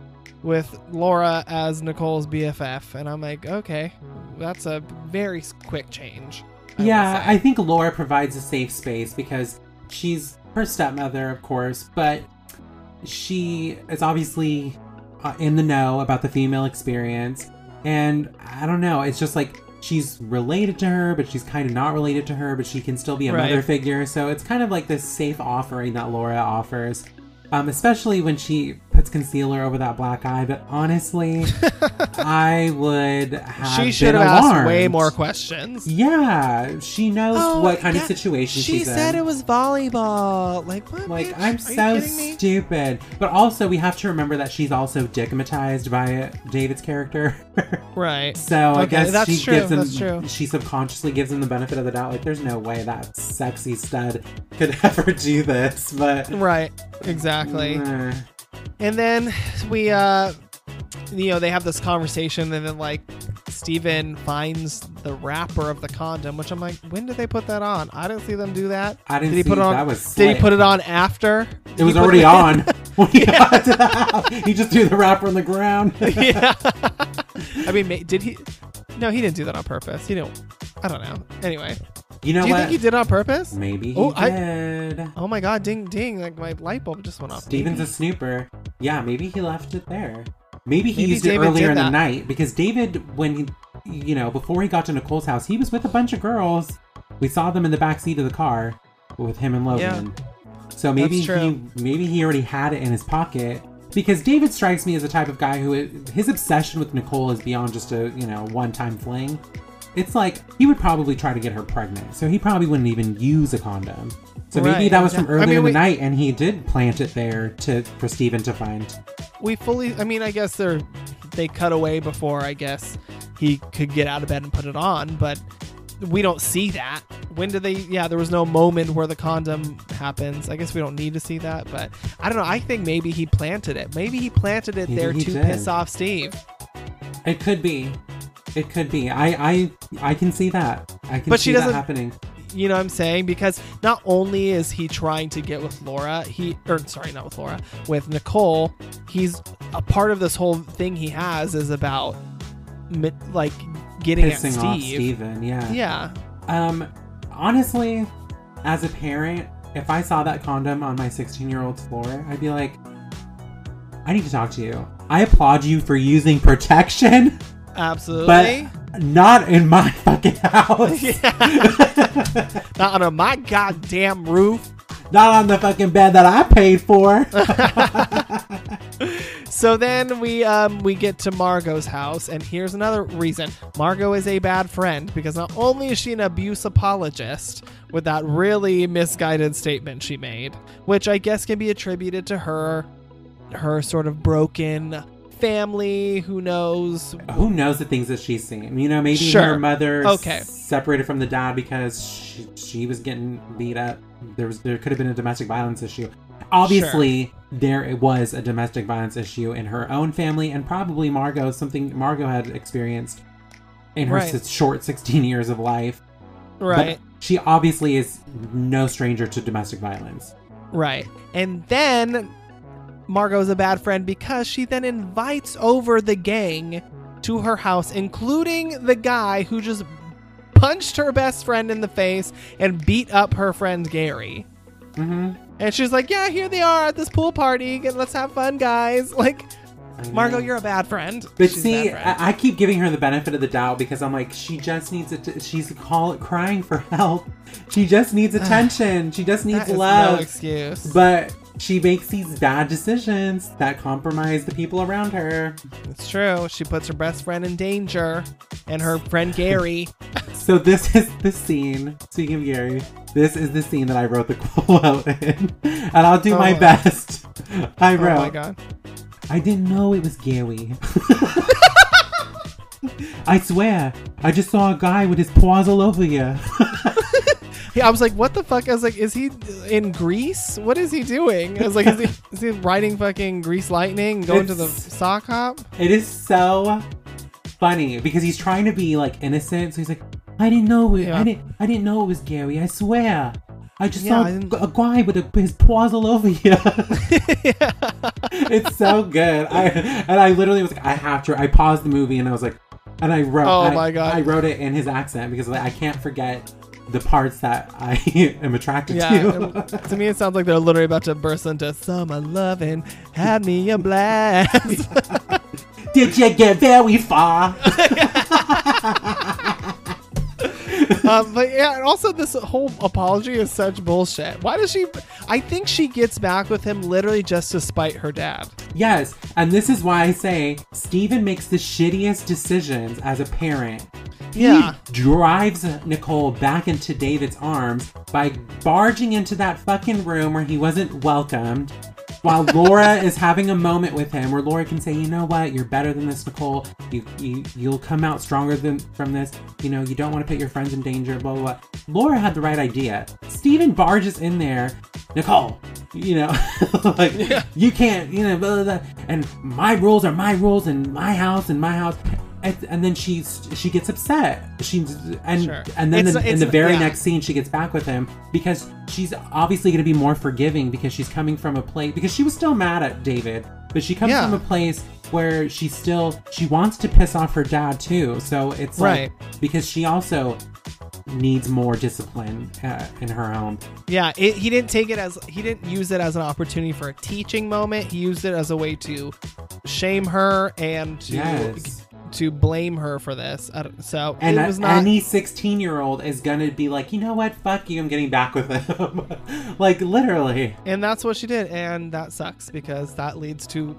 with Laura as Nicole's BFF, and I'm like, okay, that's a very quick change. Yeah, I think Laura provides a safe space because she's her stepmother, of course, but she is obviously in the know about the female experience. And I don't know, it's just like she's related to her, but she's kind of not related to her, but she can still be a mother figure. So it's kind of like this safe offering that Laura offers, especially when she puts concealer over that black eye. But honestly, I would have She should been have alarmed. Asked way more questions. Yeah, she knows what kind of situation she's in. She said it was volleyball. Like, what? Like, bitch? I'm so stupid. But also, we have to remember that she's also stigmatized by David's character. Right. So okay, I guess that's she true. Gives him. That's true. She subconsciously gives him the benefit of the doubt. Like, there's no way that sexy stud could ever do this. But right. Exactly. And then we, they have this conversation, and then, like, Steven finds the wrapper of the condom, which I'm like, when did they put that on? I didn't see them do that. I didn't see that was slick. Did he put it on after? It was already on. He just threw the wrapper on the ground. Yeah. I mean, did he? No, he didn't do that on purpose. He didn't. I don't know. Anyway. You know what? Do you think he did it on purpose? Maybe he did. Oh my god, ding ding. Like, my light bulb just went off. Steven's a snooper. Yeah, maybe he left it there. Maybe he used it earlier in the night. Because David, when he, before he got to Nicole's house, he was with a bunch of girls. We saw them in the backseat of the car with him and Logan. Yeah. So maybe he already had it in his pocket. Because David strikes me as the type of guy who, his obsession with Nicole is beyond just a, one-time fling. It's like, he would probably try to get her pregnant, so he probably wouldn't even use a condom. So maybe that was from earlier in the night, and he did plant it there for Steven to find. I guess they cut away before, I guess, he could get out of bed and put it on, but we don't see that. When did they? Yeah, there was no moment where the condom happens. I guess we don't need to see that, but I don't know. I think maybe he planted it. Maybe he planted it there to piss off Steve. It could be. It could be. I can see that. I can see that happening. You know what I'm saying? Because not only is he trying to get with Laura, with Nicole, he's a part of this whole thing he has is about like getting pissing at Steve. Off Steven, yeah. Yeah. Honestly, as a parent, if I saw that condom on my 16-year-old's floor, I'd be like, I need to talk to you. I applaud you for using protection. Absolutely. But not in my fucking house. Yeah. Not under my goddamn roof. Not on the fucking bed that I paid for. So then we get to Margot's house, and here's another reason. Margot is a bad friend, because not only is she an abuse apologist with that really misguided statement she made, which I guess can be attributed to her sort of broken family, who knows the things that she's seen, maybe sure. Her mother separated from the dad because she was getting beat up. There could have been a domestic violence issue, obviously. Sure. There was a domestic violence issue in her own family, and probably something Margot had experienced in her short 16 years of life, but she obviously is no stranger to domestic violence, and then Margot's a bad friend because she then invites over the gang to her house, including the guy who just punched her best friend in the face and beat up her friend Gary. Mm-hmm. And she's like, yeah, here they are at this pool party. Let's have fun, guys. Like, Margot, you're a bad friend. But she's a bad friend. I keep giving her the benefit of the doubt because I'm like, she just needs it. She's crying for help. She just needs attention. She just needs love. No excuse. But she makes these bad decisions that compromise the people around her. It's true. She puts her best friend in danger and her friend Gary. So this is the scene. Speaking of Gary, this is the scene that I wrote the quote in. And I'll do my best. I wrote, oh my God, I didn't know it was Gary. I swear, I just saw a guy with his paws all over you. I was like, what the fuck? I was like, is he in Greece? What is he doing? I was like, is he riding fucking Grease Lightning, going to the sock hop? It is so funny because he's trying to be like innocent. So he's like, I didn't know it. Yeah. I didn't know it was Gary. I swear. I just saw a guy with his paws all over you. Yeah. It's so good. I literally was like, I paused the movie and I was like, And I wrote, I wrote it in his accent because I can't forget the parts that I am attracted to. It, to me, it sounds like they're literally about to burst into "Summer Lovin', Had Me a Blast." Did you get very far? But yeah, and also this whole apology is such bullshit. Why does she? I think she gets back with him literally just to spite her dad. Yes, and this is why I say Steven makes the shittiest decisions as a parent. Yeah. He drives Nicole back into David's arms by barging into that fucking room where he wasn't welcomed. While Laura is having a moment with him where Laura can say, you know what, you're better than this, Nicole. You'll come out stronger from this. You know, you don't want to put your friends in danger, blah, blah, blah. Laura had the right idea. Steven barges in there, Nicole, you know, like, yeah. You can't, you know, blah, blah, blah. And my rules are my rules and my house and my house. And then she gets upset. And then in the very next scene, she gets back with him because she's obviously going to be more forgiving because she's coming from a place, because she was still mad at David, but she comes from a place where she wants to piss off her dad too. So it's like, because she also needs more discipline in her home. Yeah, he didn't use it as an opportunity for a teaching moment. He used it as a way to shame her and to... Yes. To blame her for this. Any 16-year-old is gonna be like, you know what, fuck you, I'm getting back with him. Like, literally. And that's what she did, and that sucks because that leads to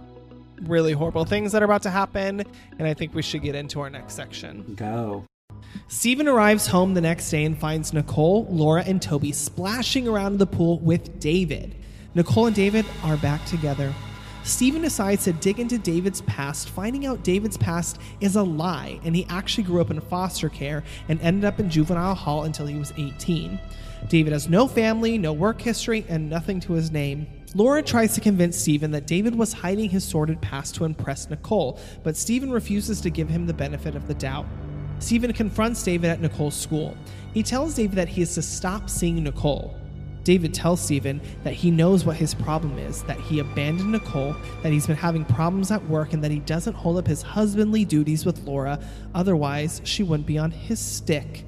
really horrible things that are about to happen, and I think we should get into our next section. Go. Steven arrives home the next day and finds Nicole, Laura, and Toby splashing around in the pool with David. Nicole and David are back together. Steven decides to dig into David's past, finding out David's past is a lie, and he actually grew up in foster care and ended up in juvenile hall until he was 18. David has no family, no work history, and nothing to his name. Laura tries to convince Steven that David was hiding his sordid past to impress Nicole, but Steven refuses to give him the benefit of the doubt. Steven confronts David at Nicole's school. He tells David that he is to stop seeing Nicole. David tells Steven that he knows what his problem is, that he abandoned Nicole, that he's been having problems at work, and that he doesn't hold up his husbandly duties with Laura, otherwise she wouldn't be on his stick.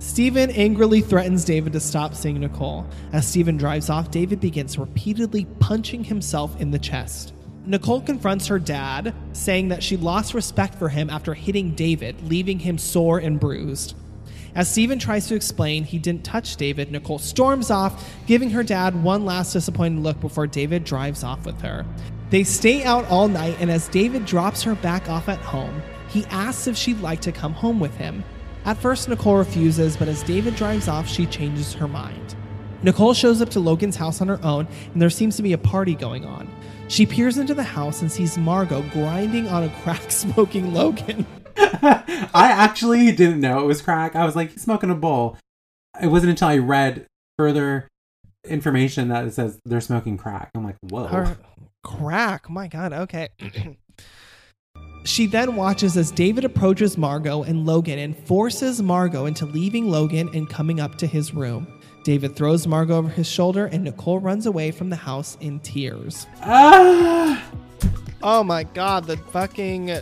Steven angrily threatens David to stop seeing Nicole. As Steven drives off, David begins repeatedly punching himself in the chest. Nicole confronts her dad, saying that she lost respect for him after hitting David, leaving him sore and bruised. As Steven tries to explain he didn't touch David, Nicole storms off, giving her dad one last disappointed look before David drives off with her. They stay out all night, and as David drops her back off at home, he asks if she'd like to come home with him. At first, Nicole refuses, but as David drives off, she changes her mind. Nicole shows up to Logan's house on her own, and there seems to be a party going on. She peers into the house and sees Margot grinding on a crack-smoking Logan. I actually didn't know it was crack. I was like, he's smoking a bowl. It wasn't until I read further information that it says they're smoking crack. I'm like, whoa. Crack? My God, okay. She then watches as David approaches Margot and Logan and forces Margot into leaving Logan and coming up to his room. David throws Margot over his shoulder and Nicole runs away from the house in tears. Oh my God, the fucking...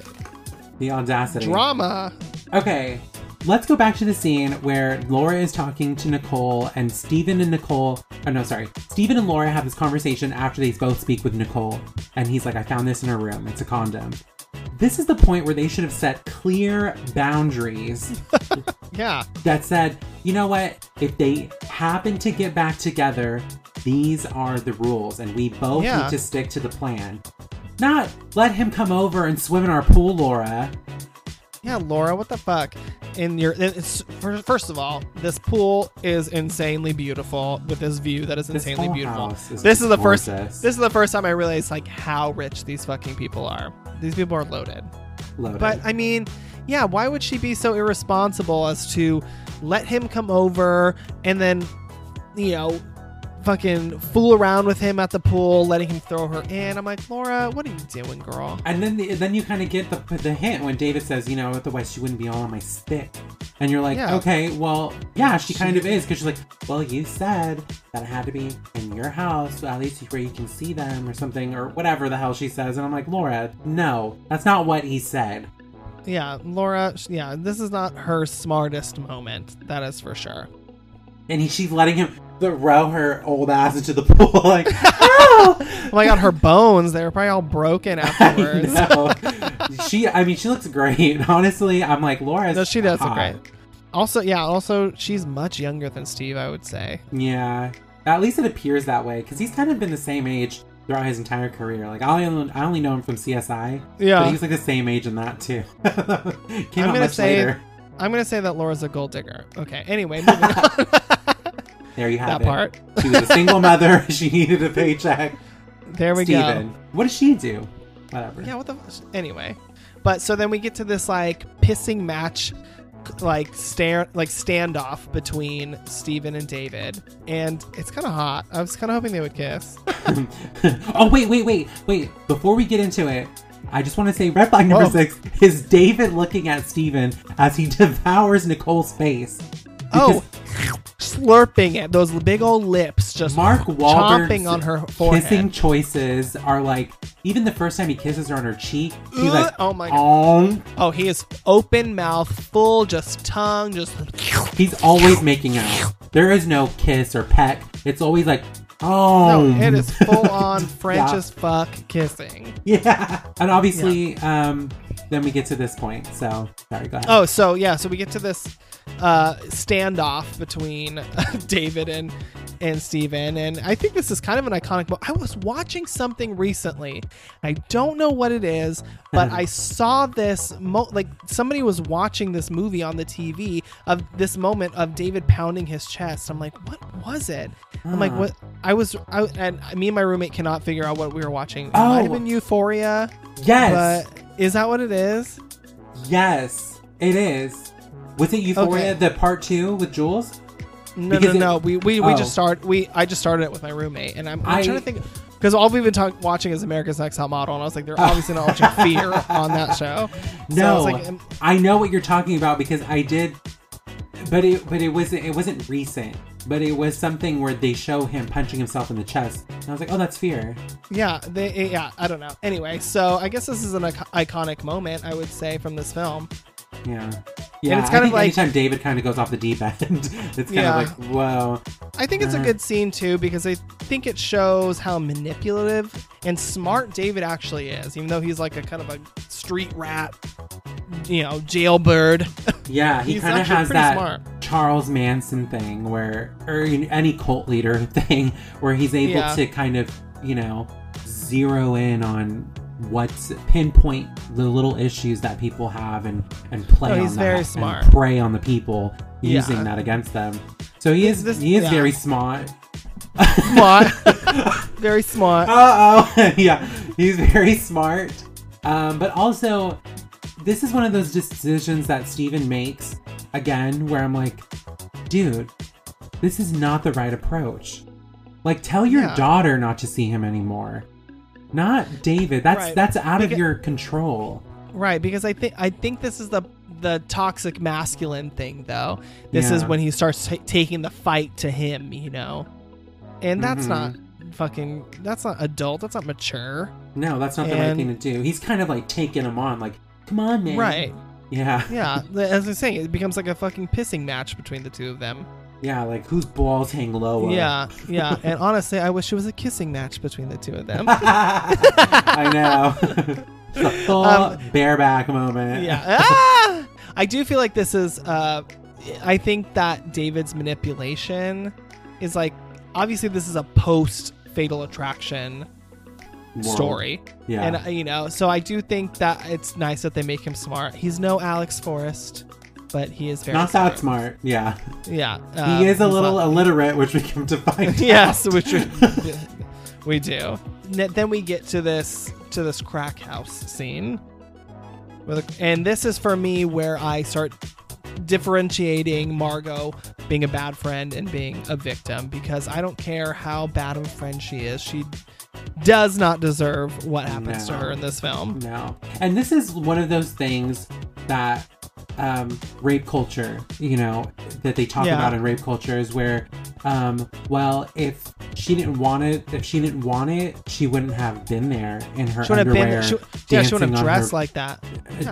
The audacity. Drama. Okay, let's go back to the scene where Laura is talking to Nicole and Steven and Laura have this conversation after they both speak with Nicole. And he's like, I found this in her room. It's a condom. This is the point where they should have set clear boundaries. Yeah. That said, you know what? If they happen to get back together, these are the rules and we both need to stick to the plan. Not let him come over and swim in our pool, Laura. Yeah, Laura, what the fuck? First of all, this pool is insanely beautiful with this view that is insanely beautiful. This is the first time I realized like how rich these fucking people are. These people are loaded. But I mean, yeah, why would she be so irresponsible as to let him come over and then, you know, fucking fool around with him at the pool, letting him throw her in? I'm like, Laura, what are you doing, girl? And then then you kind of get the hint when David says, you know, otherwise she wouldn't be all on my stick. And you're like, okay, well, yeah, she kind of is, because she's like, well, you said that it had to be in your house, at least where you can see them or something, or whatever the hell she says. And I'm like, Laura, no, that's not what he said. Yeah, Laura, yeah, this is not her smartest moment. That is for sure. And she's letting him throw her old ass into the pool. Like, oh! Oh my God, her bones, they were probably all broken afterwards. I mean, she looks great. Honestly, I'm like, Laura's no, she does look great. Also, she's much younger than Steve, I would say. Yeah. At least it appears that way, because he's kind of been the same age throughout his entire career. Like, I only know him from CSI. Yeah. But he's like the same age in that, too. Came out much later. I'm going to say that Laura's a gold digger. Okay. Anyway, moving on. There you have that it. Part. She was a single mother. She needed a paycheck. There we go. What does she do? Whatever. Yeah, what the fuck? Anyway. But so then we get to this, like, pissing match, like, standoff between Steven and David. And it's kind of hot. I was kind of hoping they would kiss. Oh, wait. Before we get into it, I just want to say red flag number 6 is David looking at Steven as he devours Nicole's face. Oh, slurping it. Those big old lips just Mark chomping on her forehead. Kissing choices are like, even the first time he kisses her on her cheek, he's like, oh my God. Oh, he is open mouth, full, just tongue, just. He's always making out. There is no kiss or peck. It's always like, oh. No, it is full on French as fuck kissing. Yeah. And obviously, then we get to this point. So, sorry, go ahead. Oh, so yeah, so we get to this standoff between David and Steven, and I think this is kind of an iconic moment. I was watching something recently. I don't know what it is, but I saw this like somebody was watching this movie on the TV of this moment of David pounding his chest. I'm like, what was it? I'm like, what? And me and my roommate cannot figure out what we were watching. It might have been Euphoria. Yes. But is that what it is? Yes, it is. Was it Euphoria, the part 2 with Jules? No. I just started it with my roommate, and I'm trying to think, because all we've been watching is America's Next Top Model, and I was like, they're obviously not watching Fear on that show. No, so I know what you're talking about because I did, but it wasn't recent. But it was something where they show him punching himself in the chest. And I was like, oh, that's Fear. Yeah, I don't know. Anyway, so I guess this is an iconic moment, I would say, from this film. Yeah. And it's kind of like anytime David kind of goes off the deep end, it's kind of like, whoa. I think it's a good scene, too, because I think it shows how manipulative and smart David actually is, even though he's like a kind of a street rat, jailbird. Yeah, he kind of has that smart Charles Manson thing or any cult leader thing where he's able to kind of, zero in on pinpoint the little issues that people have and play on that. He's very smart. And prey on the people using that against them. So he is very smart. Smart. Very smart. Yeah. He's very smart. But also, this is one of those decisions that Steven makes, again, where I'm like, dude, this is not the right approach. Like, tell your daughter not to see him anymore. Not David. That's out of your control. Right, because I think this is the toxic masculine thing, though. This is when he starts taking the fight to him, and that's not fucking. That's not adult. That's not mature. No, that's not the right thing to do. He's kind of like taking him on, like, come on, man. Right. Yeah. Yeah. As I'm saying, it becomes like a fucking pissing match between the two of them. Yeah, like, whose balls hang lower? Yeah. And honestly, I wish it was a kissing match between the two of them. I know. It's a full bareback moment. Yeah. Ah! I do feel like this is, I think that David's manipulation is like, obviously this is a post-Fatal Attraction story. Yeah. And, so I do think that it's nice that they make him smart. He's no Alex Forrest. But he is very that smart. Yeah. Yeah. He is a little illiterate, which we come to find out. Yes, which we do. Then we get to this crack house scene. And this is, for me, where I start differentiating Margot being a bad friend and being a victim, because I don't care how bad of a friend she is. She does not deserve what happens to her in this film. No. And this is one of those things that rape culture, that they talk about in rape culture, is where, if she didn't want it, if she didn't want it, she wouldn't have been there in her underwear. She wouldn't have dressed like that.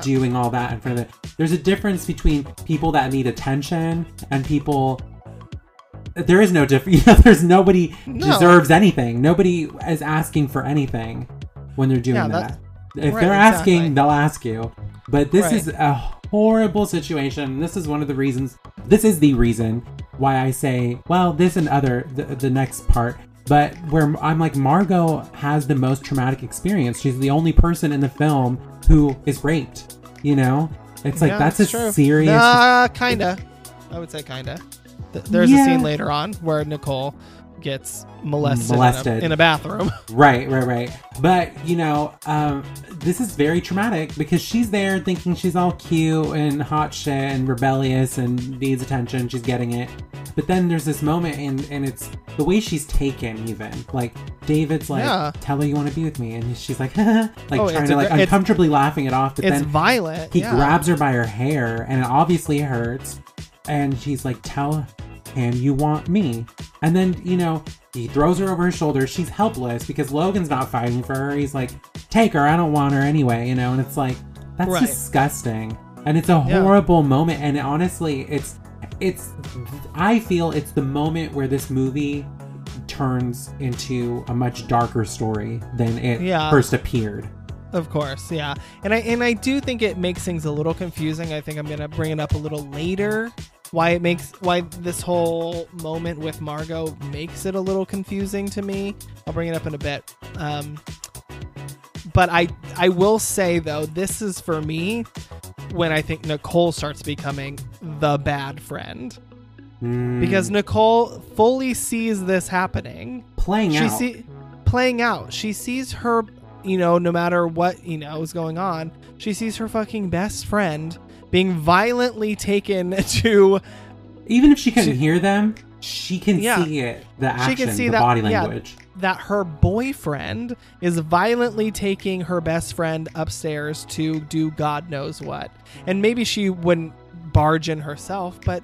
Doing all that in front of it. There's a difference between people that need attention and people... There is no difference. There's nobody deserves anything. Nobody is asking for anything when they're doing that. If they're asking, they'll ask you. But this is a horrible situation. This is one of the reasons. This is the reason why I say, well, this and other, the next part. But where I'm like, Margot has the most traumatic experience. She's the only person in the film who is raped. You know, it's like that's serious. Kinda. I would say kinda. There's a scene later on where Nicole gets molested in a bathroom. Right. But, you know, this is very traumatic because she's there thinking she's all cute and hot shit and rebellious and needs attention. She's getting it. But then there's this moment and it's the way she's taken even. Like, David's like, tell her you want to be with me. And she's like, trying to uncomfortably laughing it off. But it's then violent. He grabs her by her hair and it obviously hurts. And she's like, tell him you want me. And then, you know, he throws her over his shoulder. She's helpless because Logan's not fighting for her. He's like, take her. I don't want her anyway, you know? And it's like, that's disgusting. And it's a horrible moment. And honestly, I feel it's the moment where this movie turns into a much darker story than it first appeared. Of course, yeah. And I do think it makes things a little confusing. I think I'm going to bring it up a little later. Why this whole moment with Margot makes it a little confusing to me. I'll bring it up in a bit. But I will say, though, this is for me when I think Nicole starts becoming the bad friend. Because Nicole fully sees this happening. Playing out. She sees her... You know, no matter what, you know, is going on, she sees her fucking best friend being violently taken to... Even if she couldn't hear them, she can see it, the action, she can see the body language. That her boyfriend is violently taking her best friend upstairs to do God knows what. And maybe she wouldn't barge in herself, but...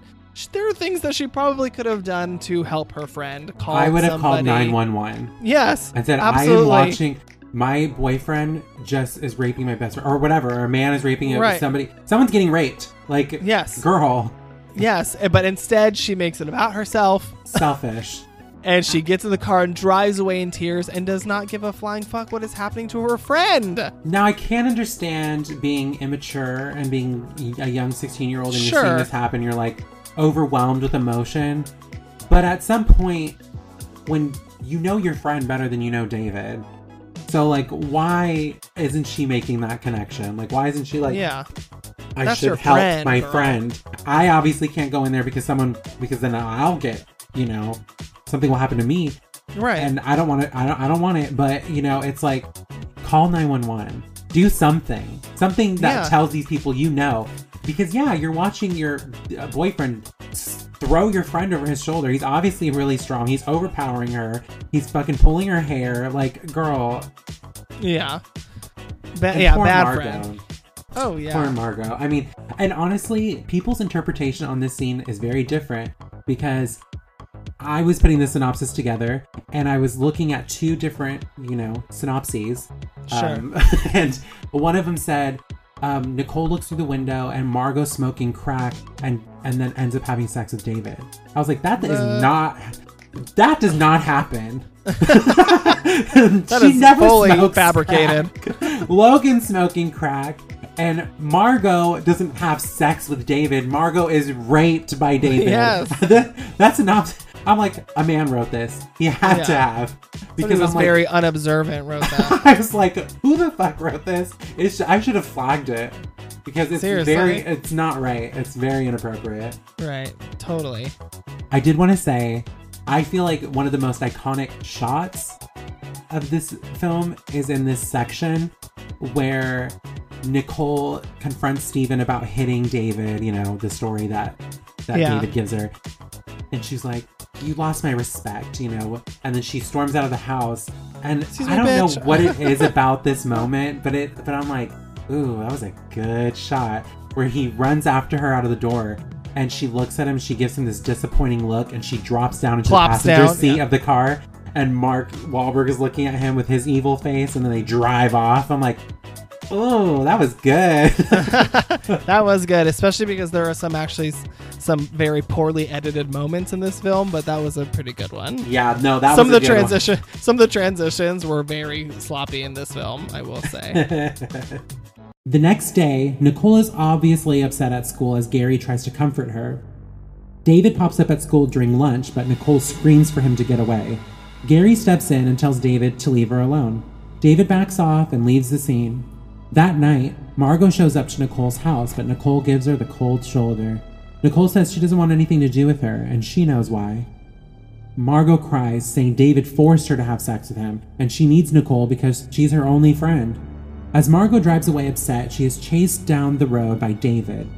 There are things that she probably could have done to help her friend. I would have called 911. Yes, I said, absolutely. I am watching... My boyfriend just is raping my best friend, or whatever. Or a man is raping somebody. Someone's getting raped. Like, girl. Yes, but instead she makes it about herself. Selfish. And she gets in the car and drives away in tears and does not give a flying fuck what is happening to her friend. Now, I can't understand being immature and being a young 16-year-old and you're seeing this happen. You're like overwhelmed with emotion. But at some point, when you know your friend better than you know David... So, like, why isn't she making that connection? Like, why isn't she like, I should help my friend. I obviously can't go in there because then I'll get, you know, something will happen to me. Right. And I don't want it. I don't want it. But, you know, it's like, call 911. Do something. Something that tells these people, you know. Because, you're watching your boyfriend throw your friend over his shoulder. He's obviously really strong. He's overpowering her. He's fucking pulling her hair. Like, girl. Yeah. Bad Margot. Friend. Oh, yeah. Poor Margot. I mean, and honestly, people's interpretation on this scene is very different because I was putting the synopsis together and I was looking at two different, you know, synopses. Sure. And one of them said... Nicole looks through the window and Margot smoking crack and then ends up having sex with David. I was like, that does not happen. That she is never fully fabricated. Crack. Logan smoking crack and Margot doesn't have sex with David. Margot is raped by David. Yes. That's enough. I'm like, a man wrote this. He had to have. Because I'm very unobservant wrote that. I was like, who the fuck wrote this? I should have flagged it. Because it's it's not right. It's very inappropriate. Right. Totally. I did want to say, I feel like one of the most iconic shots of this film is in this section where Nicole confronts Stephen about hitting David, you know, the story that David gives her. And she's like, you lost my respect, you know? And then she storms out of the house. And I don't know what it is about this moment, but I'm like, ooh, that was a good shot. Where he runs after her out of the door and she looks at him. She gives him this disappointing look and she drops down into the passenger seat of the car. and Mark Wahlberg is looking at him with his evil face, and then they drive off. I'm like, oh, that was good. That was good, especially because there are some very poorly edited moments in this film, but that was a pretty good one. Yeah, no, that was a good one. Some of the transitions were very sloppy in this film, I will say. The next day, Nicole is obviously upset at school as Gary tries to comfort her. David pops up at school during lunch, but Nicole screams for him to get away. Gary steps in and tells David to leave her alone. David backs off and leaves the scene. That night, Margot shows up to Nicole's house, but Nicole gives her the cold shoulder. Nicole says she doesn't want anything to do with her, and she knows why. Margot cries, saying David forced her to have sex with him, and she needs Nicole because she's her only friend. As Margot drives away upset, she is chased down the road by David.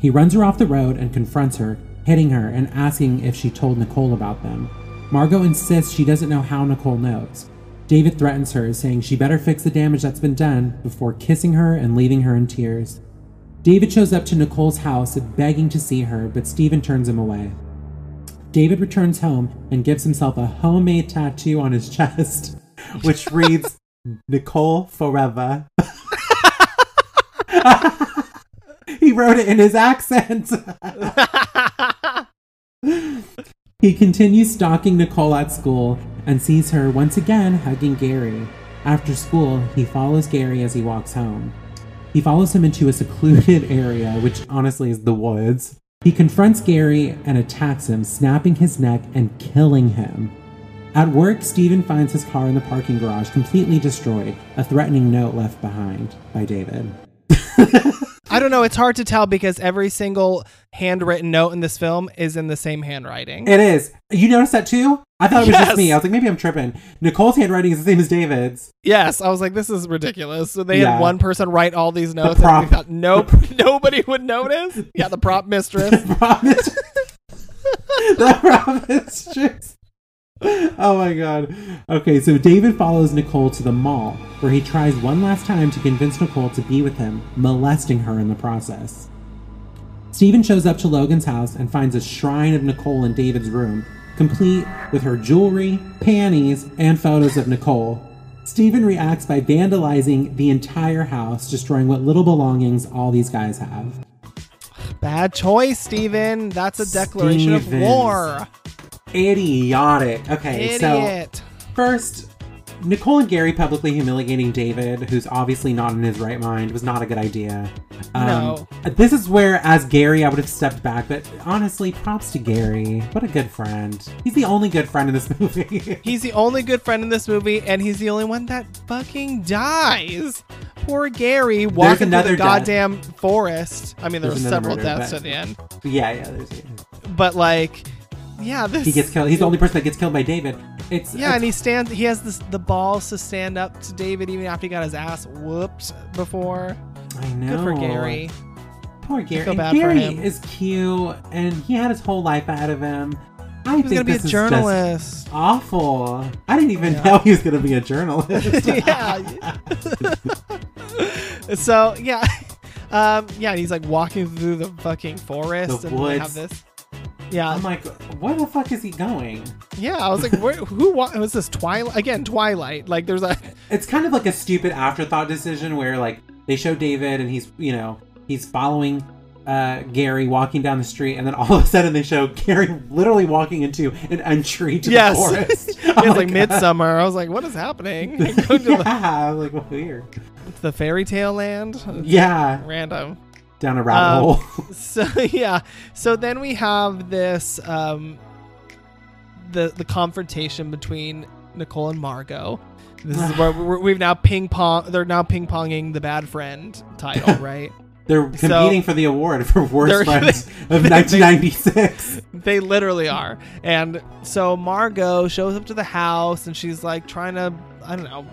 He runs her off the road and confronts her, hitting her and asking if she told Nicole about them. Margot insists she doesn't know how Nicole knows. David threatens her, saying she better fix the damage that's been done, before kissing her and leaving her in tears. David shows up to Nicole's house, begging to see her, but Stephen turns him away. David returns home and gives himself a homemade tattoo on his chest, which reads, Nicole forever. He wrote it in his accent. He continues stalking Nicole at school and sees her once again hugging Gary. After school, he follows Gary as he walks home. He follows him into a secluded area, which honestly is the woods. He confronts Gary and attacks him, snapping his neck and killing him. At work, Stephen finds his car in the parking garage, completely destroyed, a threatening note left behind by David. I don't know. It's hard to tell because every single handwritten note in this film is in the same handwriting. It is. You noticed that too? I thought it was just me. I was like, maybe I'm tripping. Nicole's handwriting is the same as David's. Yes. I was like, this is ridiculous. So they had one person write all these notes. The prop. And we thought, nope, nobody would notice. Yeah, the prop mistress. The prop mistress. Oh my god. Okay, so David follows Nicole to the mall, where he tries one last time to convince Nicole to be with him, molesting her in the process. Stephen shows up to Logan's house and finds a shrine of Nicole in David's room, complete with her jewelry, panties, and photos of Nicole. Stephen reacts by vandalizing the entire house, destroying what little belongings all these guys have. Bad choice, Stephen. That's a declaration of war. Idiotic. Okay, idiot. So first, Nicole and Gary publicly humiliating David, who's obviously not in his right mind, was not a good idea. No. This is where, as Gary, I would have stepped back, but honestly, props to Gary. What a good friend. He's the only good friend in this movie. He's the only good friend in this movie, and he's the only one that fucking dies. Poor Gary walking through the goddamn forest. I mean, there were several deaths at the end. Yeah, there's... But, like... Yeah, this... He gets killed. He's the only person that gets killed by David. And he has the balls to stand up to David even after he got his ass whooped before. I know. Good for Gary. Poor Gary. I feel bad for him. Is cute, and he had his whole life out of him. I think this is just awful. I didn't even know he was going to be a journalist. Yeah. So and he's like walking through the fucking forest, the woods. They have this. Yeah, I'm like, where the fuck is he going? Yeah, I was like, who was this? Twilight? Again, Twilight. Like, there's a... It's kind of like a stupid afterthought decision where, like, they show David and he's following Gary walking down the street, and then all of a sudden they show Gary literally walking into an entry to the forest. It was like Midsummer. I was like, what is happening? I was like, well, weird. It's the fairy tale land? It's random. Down a rabbit hole. So then we have this the confrontation between Nicole and Margot. This is where we've now they're now ping-ponging the bad friend title, right? They're competing for the award for worst friends of 1996. They literally are. And so Margot shows up to the house and she's like trying to, I don't know,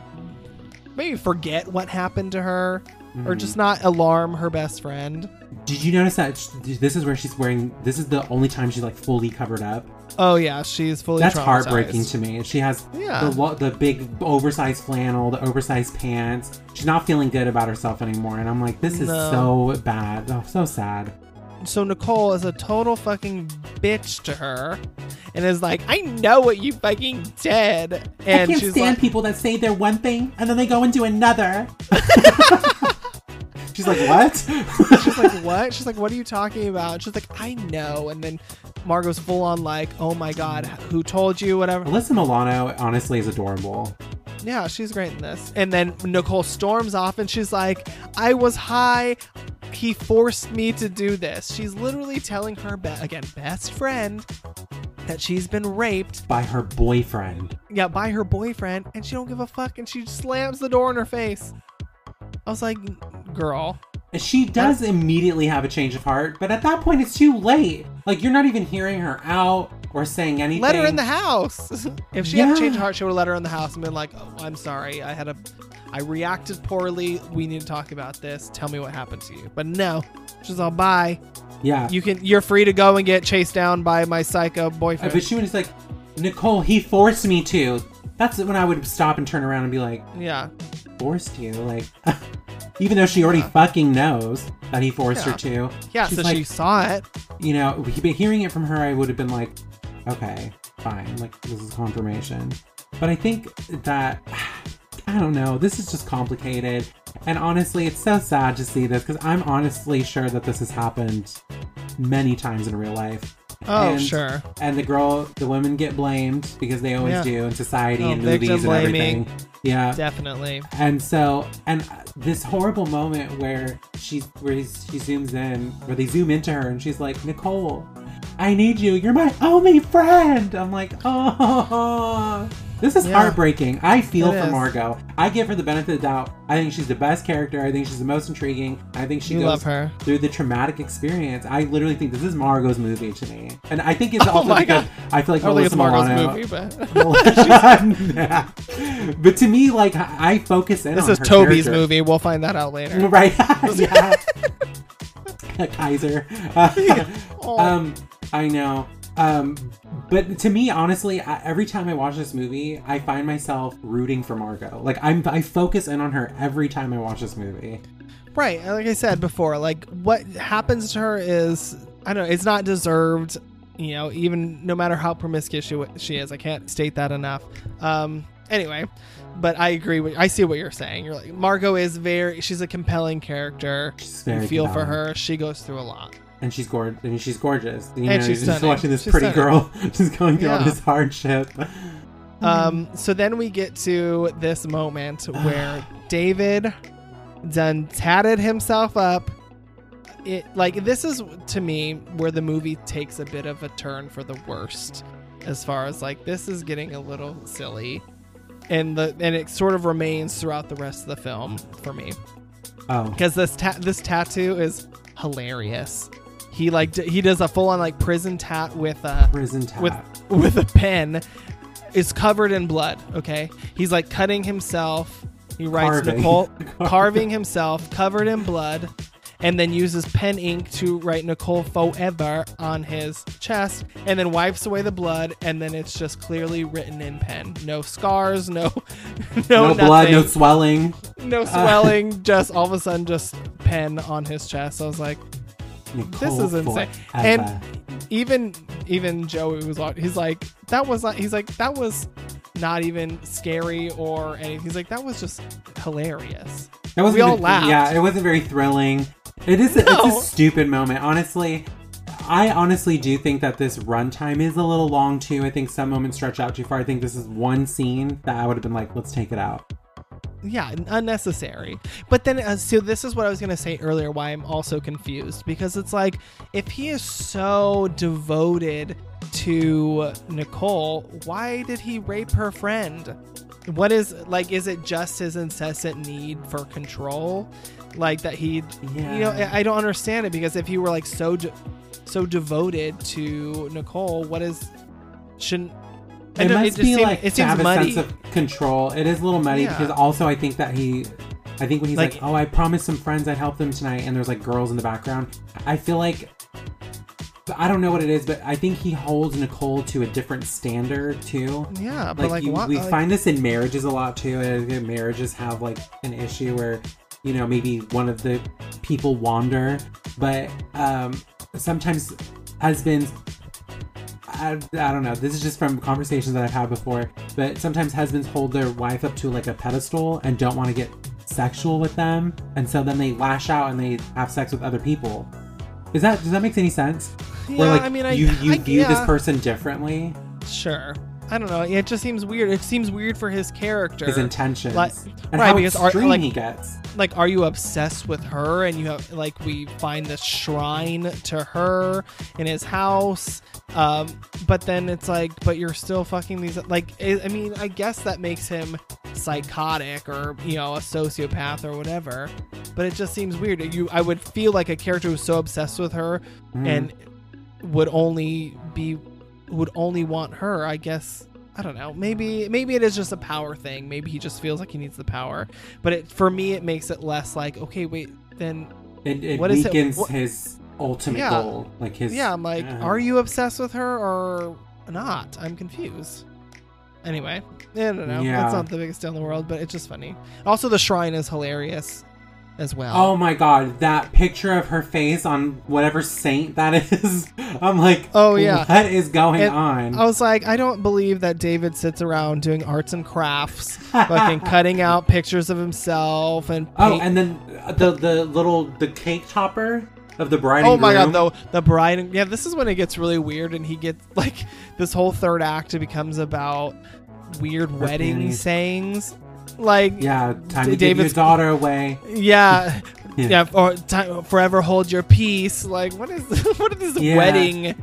maybe forget what happened to her. Or just not alarm her best friend. Did you notice that this is where she's wearing... This is the only time she's, like, fully covered up. Oh, yeah. She's fully traumatized. That's heartbreaking to me. She has the big oversized flannel, the oversized pants. She's not feeling good about herself anymore. And I'm like, this is so bad. Oh, so sad. So Nicole is a total fucking bitch to her and is like, I know what you fucking did. And I can't stand people that say they're one thing and then they go and do another. She's like, what? She's like, what? She's like, what are you talking about? She's like, I know. And then Margot's full on like, oh my God, who told you, whatever. Alyssa Milano honestly is adorable. Yeah, she's great in this. And then Nicole storms off and she's like, I was high. He forced me to do this. She's literally telling her, best friend that she's been raped. By her boyfriend. Yeah, by her boyfriend. And she don't give a fuck. And she slams the door in her face. I was like, girl. She does immediately have a change of heart, but at that point it's too late. Like, you're not even hearing her out or saying anything. Let her in the house. If she had a change of heart, she would have let her in the house and been like, oh, I'm sorry. I reacted poorly. We need to talk about this. Tell me what happened to you. But no, she's all, bye. Yeah. You're free to go and get chased down by my psycho boyfriend. But she was like, Nicole, he forced me to. That's when I would stop and turn around and be like, yeah. Forced you? Like... Even though she already fucking knows that he forced her to. Yeah, so like, she saw it. You know, hearing it from her, I would have been like, okay, fine. Like, this is confirmation. But I think that, I don't know, this is just complicated. And honestly, it's so sad to see this because I'm honestly sure that this has happened many times in real life. Oh, sure. And the women get blamed because they always do in society and movies and everything. Yeah, definitely. And so, and this horrible moment where she zooms in, where they zoom into her, and she's like, Nicole, I need you. You're my only friend. I'm like, oh, this is heartbreaking. I feel for Margot. I give her the benefit of the doubt. I think she's the best character. I think she's the most intriguing. I think she goes through the traumatic experience. I literally think this is Margot's movie to me. And I think it's also because I feel like Alyssa Milano. I don't think it's Margot's movie, but... But to me, like, I focus in on her character. This is Toby's movie. We'll find that out later. Right. Yeah. Kaiser. I know. But to me, honestly, every time I watch this movie, I find myself rooting for Margot. Like, I focus in on her every time I watch this movie. Right. Like I said before, like, what happens to her is, I don't know, it's not deserved, you know, even no matter how promiscuous she is. I can't state that enough. Anyway, but I agree. I see what you're saying. You're like, Margot is she's a compelling character. She's very compelling. For her. She goes through a lot. And she's gorgeous. I mean, she's gorgeous. And she's just watching this pretty girl just going through all this hardship. So then we get to this moment where David done tatted himself up. It, like, this is, to me, where the movie takes a bit of a turn for the worst. As far as, like, this is getting a little silly. And it sort of remains throughout the rest of the film for me. Oh. Because this tattoo is hilarious. He he does a full on like prison tat with a pen. It's covered in blood. Okay, he's like cutting himself. He writes Nicole carving himself, covered in blood, and then uses pen ink to write Nicole forever on his chest, and then wipes away the blood, and then it's just clearly written in pen. No scars, no blood, no swelling. No swelling, just all of a sudden just pen on his chest. I was like, this is insane. And even Joey was on, that was not even scary or anything. He's like, that was just hilarious. We all laughed. Yeah, it wasn't very thrilling. It's a stupid moment. Honestly, I honestly do think that this runtime is a little long too. I think some moments stretch out too far. I think this is one scene that I would have been like, let's take it out. Yeah, unnecessary. But then, so this is what I was going to say earlier, why I'm also confused. Because it's like, if he is so devoted to Nicole, why did he rape her friend? What is, like, is it just his incessant need for control? Like, that he, you know, I don't understand it. Because if he were, like, so devoted to Nicole, what is, shouldn't, it must be like it to have a sense of control. It is a little muddy because also I think that when he's like, oh, I promised some friends I'd help them tonight, and there's like girls in the background. I feel like, I don't know what it is, but I think he holds Nicole to a different standard too. Yeah, like, but like we find this in marriages a lot too. And marriages have like an issue where, you know, maybe one of the people wander, but sometimes husbands, I don't know, this is just from conversations that I've had before, but sometimes husbands hold their wife up to like a pedestal and don't want to get sexual with them, and so then they lash out and they have sex with other people. Does that make any sense? Yeah, where, like, I mean, you view this person differently? Sure. I don't know. It just seems weird. It seems weird for his character. His intentions. Like, and right, how extreme he gets. Like, are you obsessed with her? And you have, like, we find this shrine to her in his house. But then it's like, but you're still fucking these, like, I mean, I guess that makes him psychotic or, you know, a sociopath or whatever. But it just seems weird. I would feel like a character who's so obsessed with her and would only want her, I guess. I don't know. Maybe it is just a power thing. Maybe he just feels like he needs the power. But for me, it makes it less like, okay, wait, then it what weakens his ultimate goal. Like his, I'm like, are you obsessed with her or not? I'm confused. Anyway, I don't know. Yeah. That's not the biggest deal in the world, but it's just funny. Also, the shrine is hilarious as well. Oh my god, that picture of her face on whatever saint that is. I'm like, oh yeah, what is going on? I was like, I don't believe that David sits around doing arts and crafts, fucking cutting out pictures of himself and paint. Oh, and then the cake topper of the bride and groom. Oh my god, the bride and this is when it gets really weird, and he gets like this whole third act, it becomes about weird wedding sayings. Like, time to give your daughter away. Yeah. Or time, forever hold your peace. Like, what are these wedding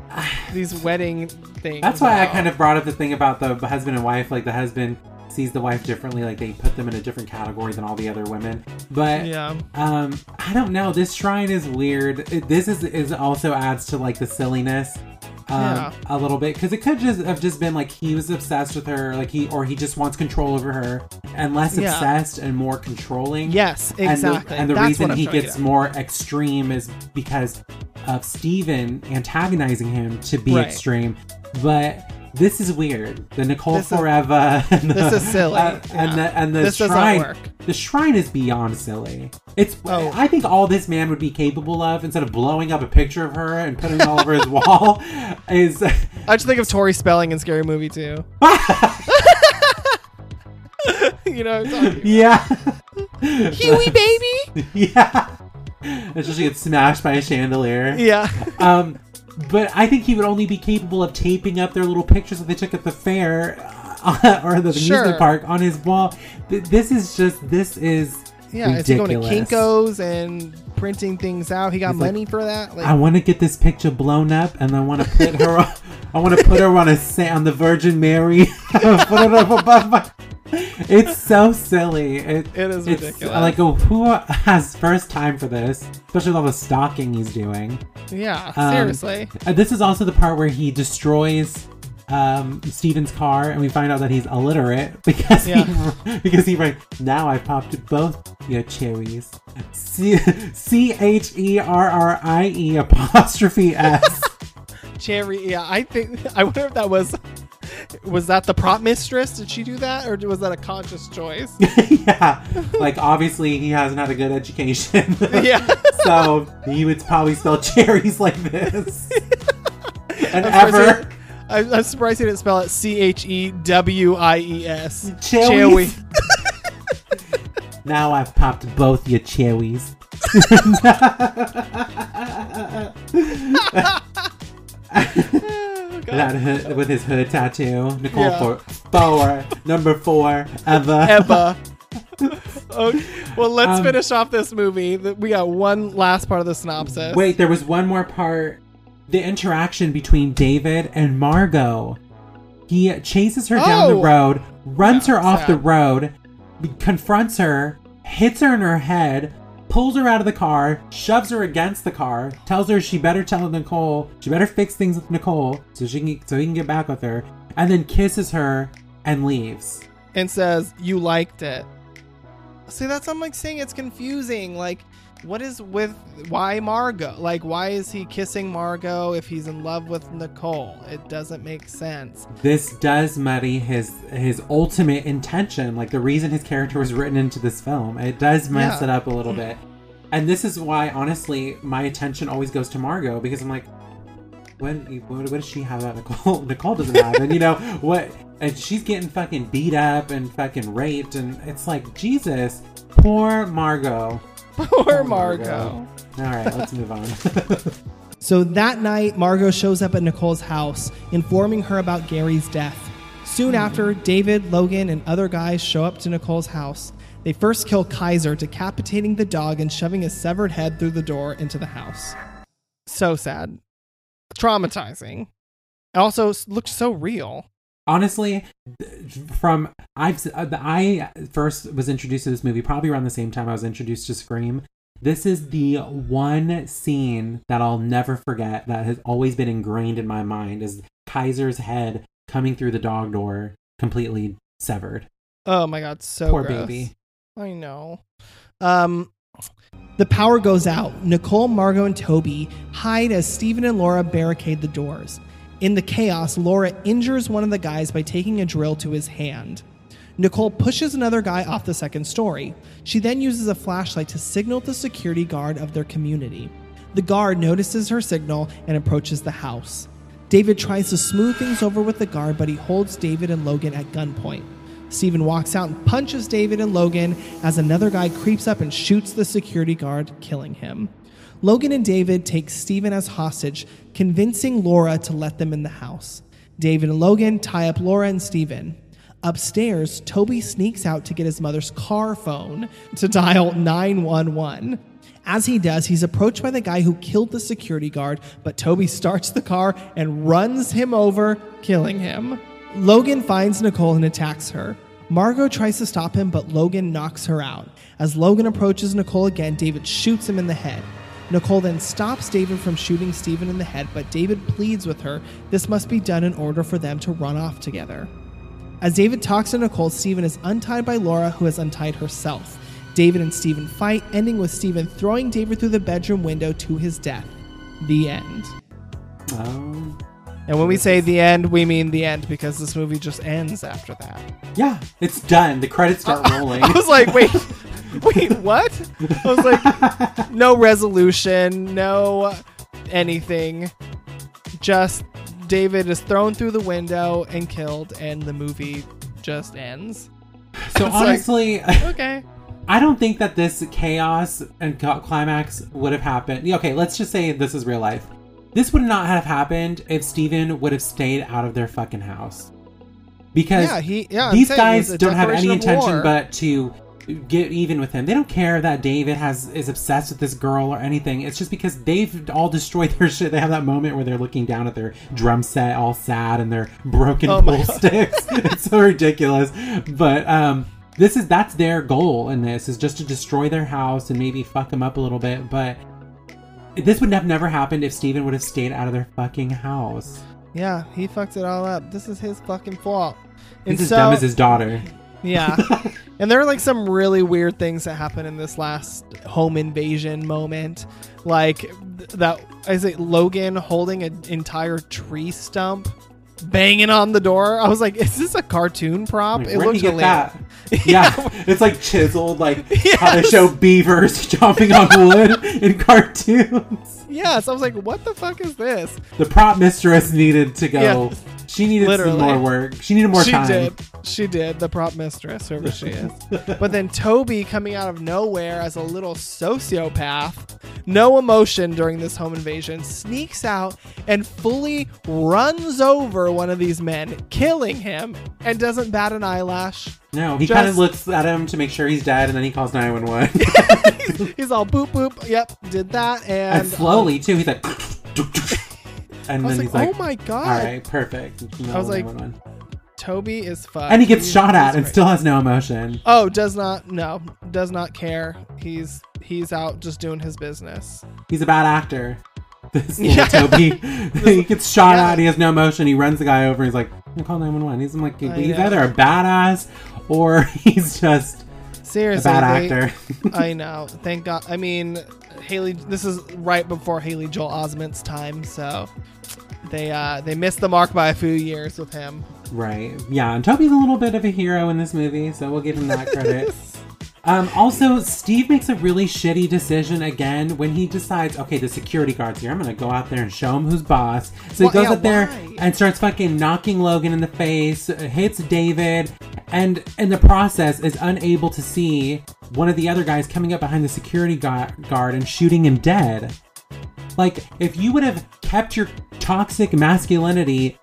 things? That's why I kind of brought up the thing about the husband and wife. Like, the husband sees the wife differently. Like, they put them in a different category than all the other women. But I don't know. This shrine is weird. This also adds to like the silliness. A little bit, because it could just have just been like he was obsessed with her, like he just wants control over her, and less obsessed and more controlling. Yes, exactly. And the reason he gets more extreme is because of Steven antagonizing him to be extreme. But this is weird. The Nicole Forever. This is silly. And the shrine. The shrine is beyond silly. I think all this man would be capable of, instead of blowing up a picture of her and putting it all over his wall, is. I just think of Tori Spelling in Scary Movie too. You know what I'm talking about. Yeah. Huey baby. Yeah. Especially gets smashed by a chandelier. Yeah. But I think he would only be capable of taping up their little pictures that they took at the fair or the amusement park on his wall. This is ridiculous. It's going to Kinko's and printing things out. He got money for that. Like, I want to get this picture blown up, and I want to put her. I want to put her on the Virgin Mary. Put it up above my. It's so silly. It is ridiculous. Like, who has first time for this? Especially with all the stalking he's doing. Yeah, seriously. This is also the part where he destroys Steven's car, and we find out that he's illiterate because he writes, "Now I popped both your cherries." CHERRIE_S. Cherry. Yeah, I wonder if that was. Was that the prop mistress? Did she do that? Or was that a conscious choice? Like, obviously, he hasn't had a good education. So he would probably spell cherries like this. And I'm surprised he didn't spell it CHEWIES. Cherries. Now I've popped both your cherries. That hood, with his hood tattoo. Nicole Four, number four, Eva. Okay. Well, let's finish off this movie. We got one last part of the synopsis. Wait, there was one more part. The interaction between David and Margot. He chases her down the road, runs her off the road, confronts her, hits her in her head, pulls her out of the car, shoves her against the car, tells her she better tell Nicole, she better fix things with Nicole so he can get back with her, and then kisses her and leaves. And says, "You liked it." See, that's what I'm like saying. It's confusing. Like, what is with, why Margot? Like, why is he kissing Margot if he's in love with Nicole? It doesn't make sense. This does muddy his ultimate intention, like the reason his character was written into this film. It does mess it up a little bit. And this is why, honestly, my attention always goes to Margot, because I'm like, what does she have that Nicole doesn't have? And, you know, what? And she's getting fucking beat up and fucking raped. And it's like, Jesus, poor Margot. Poor Margot. All right, let's move on. So that night, Margot shows up at Nicole's house, informing her about Gary's death. Soon after, David, Logan, and other guys show up to Nicole's house. They first kill Kaiser, decapitating the dog and shoving his severed head through the door into the house. So sad. Traumatizing. It also looks so real. Honestly, I first was introduced to this movie probably around the same time I was introduced to Scream. This is the one scene that I'll never forget that has always been ingrained in my mind, is Kaiser's head coming through the dog door, completely severed. Oh my God, so poor gross. Baby. I know. The power goes out. Nicole, Margot, and Toby hide as Stephen and Laura barricade the doors. In the chaos, Laura injures one of the guys by taking a drill to his hand. Nicole pushes another guy off the second story. She then uses a flashlight to signal the security guard of their community. The guard notices her signal and approaches the house. David tries to smooth things over with the guard, but he holds David and Logan at gunpoint. Stephen walks out and punches David and Logan as another guy creeps up and shoots the security guard, killing him. Logan and David take Stephen as hostage, convincing Laura to let them in the house. David and Logan tie up Laura and Stephen. Upstairs, Toby sneaks out to get his mother's car phone to dial 911. As he does, he's approached by the guy who killed the security guard, but Toby starts the car and runs him over, killing him. Logan finds Nicole and attacks her. Margot tries to stop him, but Logan knocks her out. As Logan approaches Nicole again, David shoots him in the head. Nicole then stops David from shooting Stephen in the head, but David pleads with her. This must be done in order for them to run off together. As David talks to Nicole, Stephen is untied by Laura, who has untied herself. David and Stephen fight, ending with Stephen throwing David through the bedroom window to his death. The end. Oh. And when we say the end, we mean the end, because this movie just ends after that. Yeah, it's done. The credits start rolling. I was like, wait, what? I was like, no resolution, no anything. Just David is thrown through the window and killed, and the movie just ends. So honestly, like, okay. I don't think that this chaos and climax would have happened. Okay, let's just say this is real life. This would not have happened if Steven would have stayed out of their fucking house. Because these guys don't have any intention but to get even with him. They don't care that David is obsessed with this girl or anything. It's just because they've all destroyed their shit. They have that moment where they're looking down at their drum set all sad and their broken pool sticks. It's so ridiculous. But that's their goal in this, is just to destroy their house and maybe fuck them up a little bit. But this would have never happened if Steven would have stayed out of their fucking house. Yeah, he fucked it all up. This is his fucking fault. He's as dumb as his daughter. Yeah. And there are like some really weird things that happen in this last home invasion moment. Like that, is it Logan holding an entire tree stump, banging on the door? I was like, is this a cartoon prop? Like, it looks like that. Yeah. It's like chiseled, like how they show beavers jumping on wood in cartoons. Yes. I was like, what the fuck is this? The prop mistress needed to go. Yes. She needed some more work. She needed more time. She did. The prop mistress, whoever she is. But then Toby coming out of nowhere as a little sociopath, no emotion during this home invasion, sneaks out and fully runs over one of these men, killing him, and doesn't bat an eyelash. No, he kind of looks at him to make sure he's dead, and then he calls 911. He's all boop, boop. Yep, did that. And slowly, too. He's like... And then he's like, oh my God. All right, perfect. I was like, Toby is fucked. And he gets shot at and still has no emotion. Oh, does not care. He's out just doing his business. He's a bad actor. This little Toby. He gets shot at, he has no emotion. He runs the guy over. He's like, I'm calling 911. He's like, he's either a badass or he's just seriously a bad actor. I know. Thank God. I mean... this is right before Haley Joel Osment's time, so they missed the mark by a few years with him. Right. Yeah, and Toby's a little bit of a hero in this movie, so we'll give him that credit. Also, Steve makes a really shitty decision again when he decides, okay, the security guard's here. I'm going to go out there and show him who's boss. So he goes up there and starts fucking knocking Logan in the face, hits David, and in the process is unable to see one of the other guys coming up behind the security guard and shooting him dead. Like, if you would have kept your toxic masculinity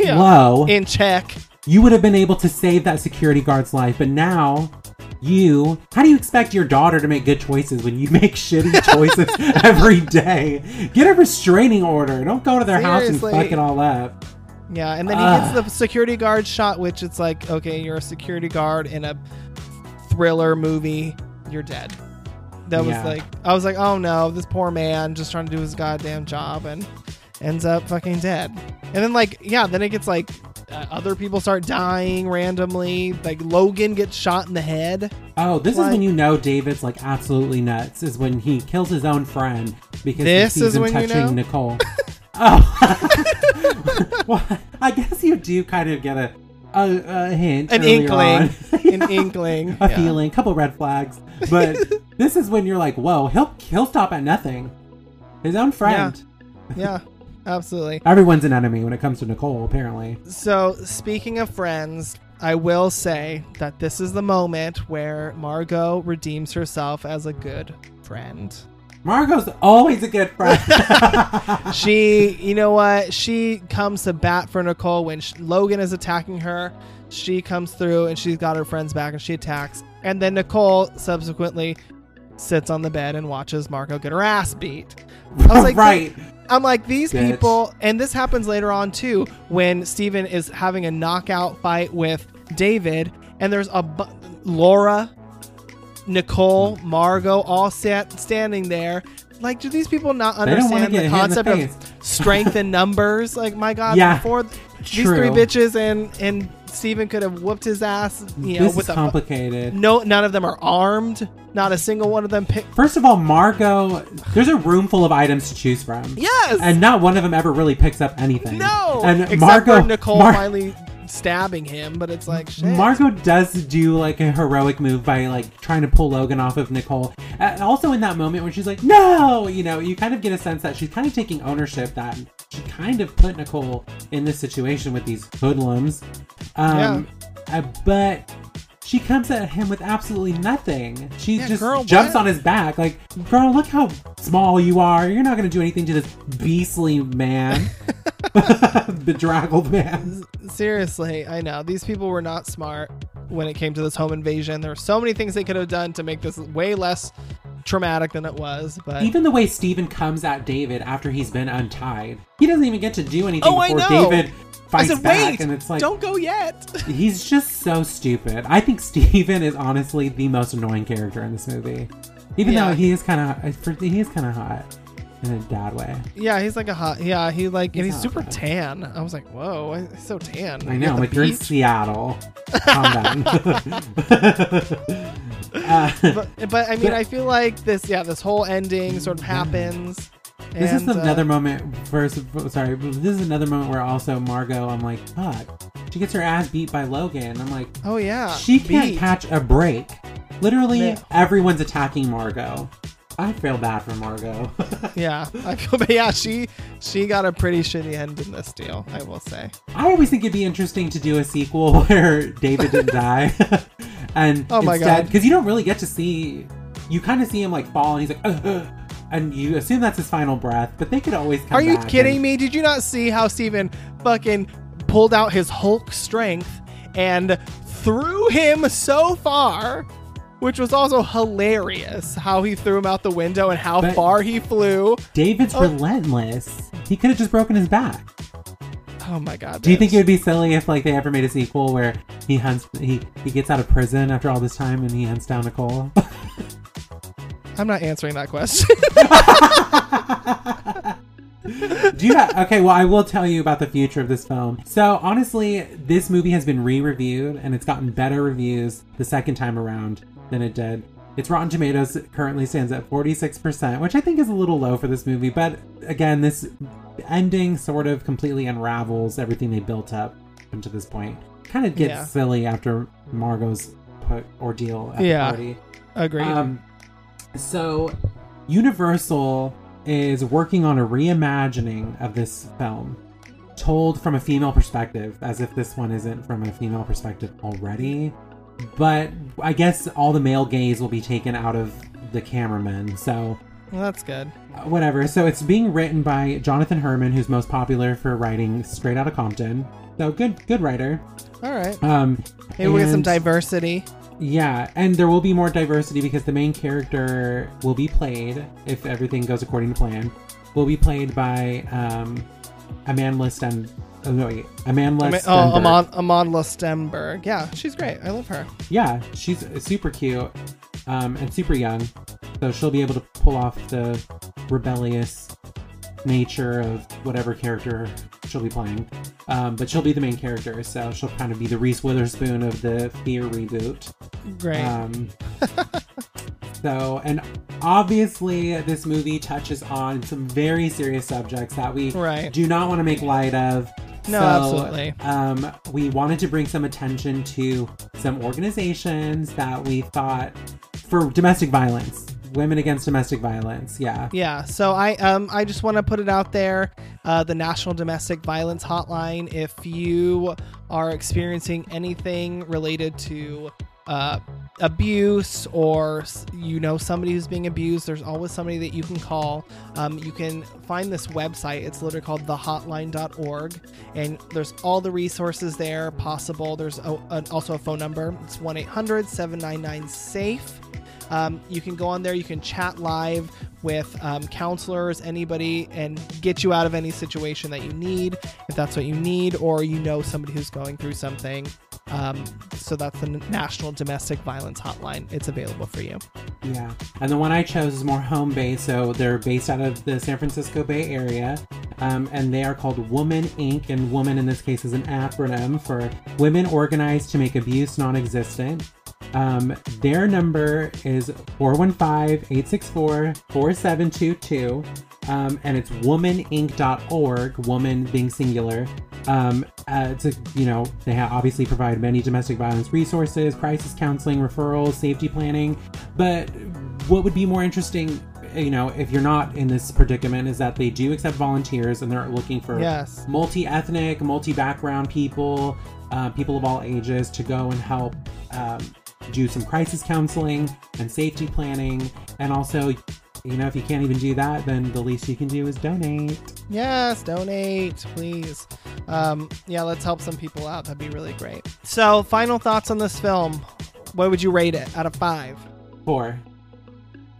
low... in check. You would have been able to save that security guard's life, but now... How do you expect your daughter to make good choices when you make shitty choices every day? Get a restraining order. Don't go to their house and fuck it all up. Yeah, and then he gets the security guard shot, which it's like, okay, you're a security guard in a thriller movie. You're dead. That was like, I was like, oh no, this poor man just trying to do his goddamn job and ends up fucking dead. And then like, yeah, then it gets like, other people start dying randomly. Like Logan gets shot in the head. Oh, this is when you know David's like absolutely nuts. Is when he kills his own friend because he sees him touching Nicole. Oh, well, I guess you do kind of get a hint, an inkling, an inkling, a feeling, couple red flags. But this is when you're like, whoa, he'll stop at nothing. His own friend. Yeah. Absolutely. Everyone's an enemy when it comes to Nicole, apparently. So, speaking of friends, I will say that this is the moment where Margot redeems herself as a good friend. Margot's always a good friend. She, you know what? She comes to bat for Nicole when Logan is attacking her. She comes through and she's got her friends back and she attacks. And then Nicole subsequently sits on the bed and watches Margot get her ass beat. I was like, right. I'm like, these people, and this happens later on too, when Steven is having a knockout fight with David, and there's Laura, Nicole, Margot, all standing there. Like, do these people not understand the concept of strength and numbers? Like, my God, before these three bitches and Steven could have whooped his ass. You know, this is complicated. No, none of them are armed. Not a single one of them. First of all, Margot, there's a room full of items to choose from. Yes. And not one of them ever really picks up anything. No. And except for Nicole finally stabbing him, but it's like, shit. Margot does do like a heroic move by like trying to pull Logan off of Nicole. And also in that moment when she's like, no, you know, you kind of get a sense that she's kind of taking ownership that she kind of put Nicole in this situation with these hoodlums. But she comes at him with absolutely nothing. She just jumps on his back like, girl, look how small you are. You're not going to do anything to this beastly man. Bedraggled man. Seriously, I know. These people were not smart when it came to this home invasion. There were so many things they could have done to make this way less traumatic than it was. But even the way Steven comes at David after he's been untied. He doesn't even get to do anything before David... I said, wait, and it's like, don't go yet. He's just so stupid. I think Steven is honestly the most annoying character in this movie. Even though he is kind of hot in a bad way. Yeah, he's like a hot. Yeah, he like, and he's super tan. I was like, whoa, he's so tan. I know, like you're in Seattle. Calm down. But I mean, I feel like this whole ending sort of happens. This is another moment where also Margot, I'm like, fuck. She gets her ass beat by Logan. I'm like, oh yeah. She can't catch a break. Literally, everyone's attacking Margot. I feel bad for Margot. She got a pretty shitty end in this deal, I will say. I always think it'd be interesting to do a sequel where David didn't die. And instead, because you don't really get to see, you kind of see him like fall and he's like, and you assume that's his final breath, but they could always come back. Are you kidding me? Did you not see how Steven fucking pulled out his Hulk strength and threw him so far, which was also hilarious, how he threw him out the window and how far he flew. David's relentless. He could have just broken his back. Oh my God. Do you think it would be silly if like they ever made a sequel where he gets out of prison after all this time and he hunts down Nicole? I'm not answering that question. Okay, well, I will tell you about the future of this film. So, honestly, this movie has been re-reviewed, and it's gotten better reviews the second time around than it did. Its Rotten Tomatoes currently stands at 46%, which I think is a little low for this movie. But, again, this ending sort of completely unravels everything they built up to this point. Kind of gets silly after Margot's ordeal at the party. Agreed. So Universal is working on a reimagining of this film, told from a female perspective, as if this one isn't from a female perspective already. But I guess all the male gaze will be taken out of the cameraman, so... Well, that's good. Whatever. So it's being written by Jonathan Herman, who's most popular for writing Straight Outta Compton. So good writer. All right. Maybe we get some diversity. Yeah, and there will be more diversity because the main character will be played, if everything goes according to plan, will be played by Amandla Stenberg. Yeah, she's great. I love her. Yeah, she's super cute and super young. So she'll be able to pull off the rebellious nature of whatever character she'll be playing. But she'll be the main character, so she'll kind of be the Reese Witherspoon of the Fear reboot. Great. So, and obviously this movie touches on some very serious subjects that we do not want to make light of. No, so, absolutely. We wanted to bring some attention to some organizations that we thought for domestic violence. Women Against Domestic Violence, yeah. Yeah, so I just want to put it out there, the National Domestic Violence Hotline, if you are experiencing anything related to abuse or you know somebody who's being abused, there's always somebody that you can call. You can find this website. It's literally called thehotline.org, and there's all the resources there possible. There's also a phone number. It's 1-800-799-SAFE. You can go on there, you can chat live with counselors, anybody, and get you out of any situation that you need, if that's what you need, or you know somebody who's going through something. So that's the National Domestic Violence Hotline. It's available for you. Yeah. And the one I chose is more home-based, so they're based out of the San Francisco Bay Area, and they are called Woman, Inc., and Woman in this case is an acronym for Women Organized to Make Abuse Non-Existent. Their number is 415-864-4722, and it's womaninc.org, woman being singular. They obviously provide many domestic violence resources, crisis counseling, referrals, safety planning. But what would be more interesting, you know, if you're not in this predicament, is that they do accept volunteers, and they're looking for multi-ethnic, multi-background people, people of all ages to go and help do some crisis counseling and safety planning. And also, you know, if you can't even do that, then the least you can do is donate. Yes, donate, please. Let's help some people out. That'd be really great. So, final thoughts on this film. What would you rate it out of 5? 4.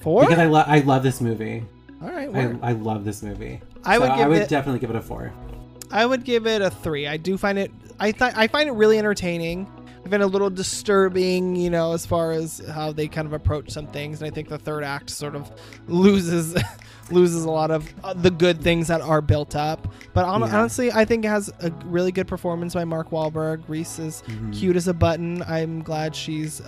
4? Because I love this movie. All right. I love this movie. I would definitely give it a 4. I would give it a 3. I do find it... I find it really entertaining. I've been a little disturbing, you know, as far as how they kind of approach some things. And I think the third act sort of loses a lot of the good things that are built up. But honestly, I think it has a really good performance by Mark Wahlberg. Reese is cute as a button. I'm glad she's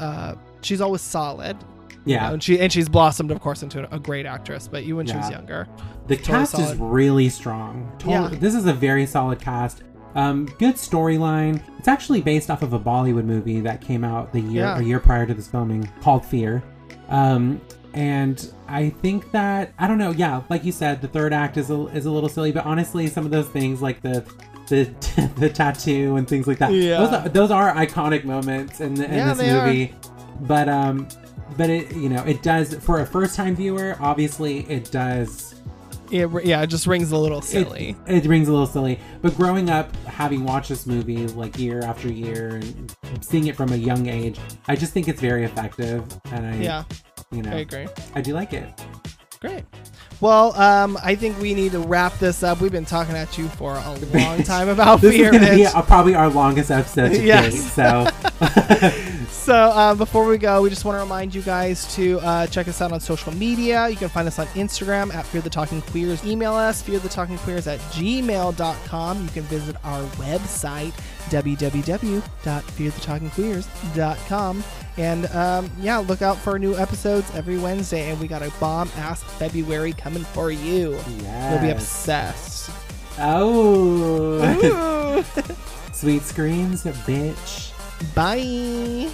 always solid. Yeah. You know, and she's blossomed, of course, into a great actress, but even when she was younger. The cast is really strong. Yeah. This is a very solid cast. Good storyline. It's actually based off of a Bollywood movie that came out a year prior to this filming called Fear. And I think that, I don't know, yeah, like you said, the third act is a little silly, but honestly, some of those things like the tattoo and things like that, those are iconic moments in this movie. Are. But it, you know, it does, for a first time viewer, obviously it does... It just rings a little silly. It rings a little silly. But growing up, having watched this movie like year after year and seeing it from a young age, I just think it's very effective. And I agree. I do like it. Great. Well, I think we need to wrap this up. We've been talking at you for a long time about this Fear. This is going to be probably our longest episode to date. So... So before we go, we just want to remind you guys to check us out on social media. You can find us on Instagram at Fear the Talking Queers. Email us, fearthetalkingqueers@gmail.com. You can visit our website, www.fearthetalkingqueers.com. And look out for new episodes every Wednesday. And we got a bomb-ass February coming for you. Yes. You'll be obsessed. Oh. Sweet screams, bitch. Bye.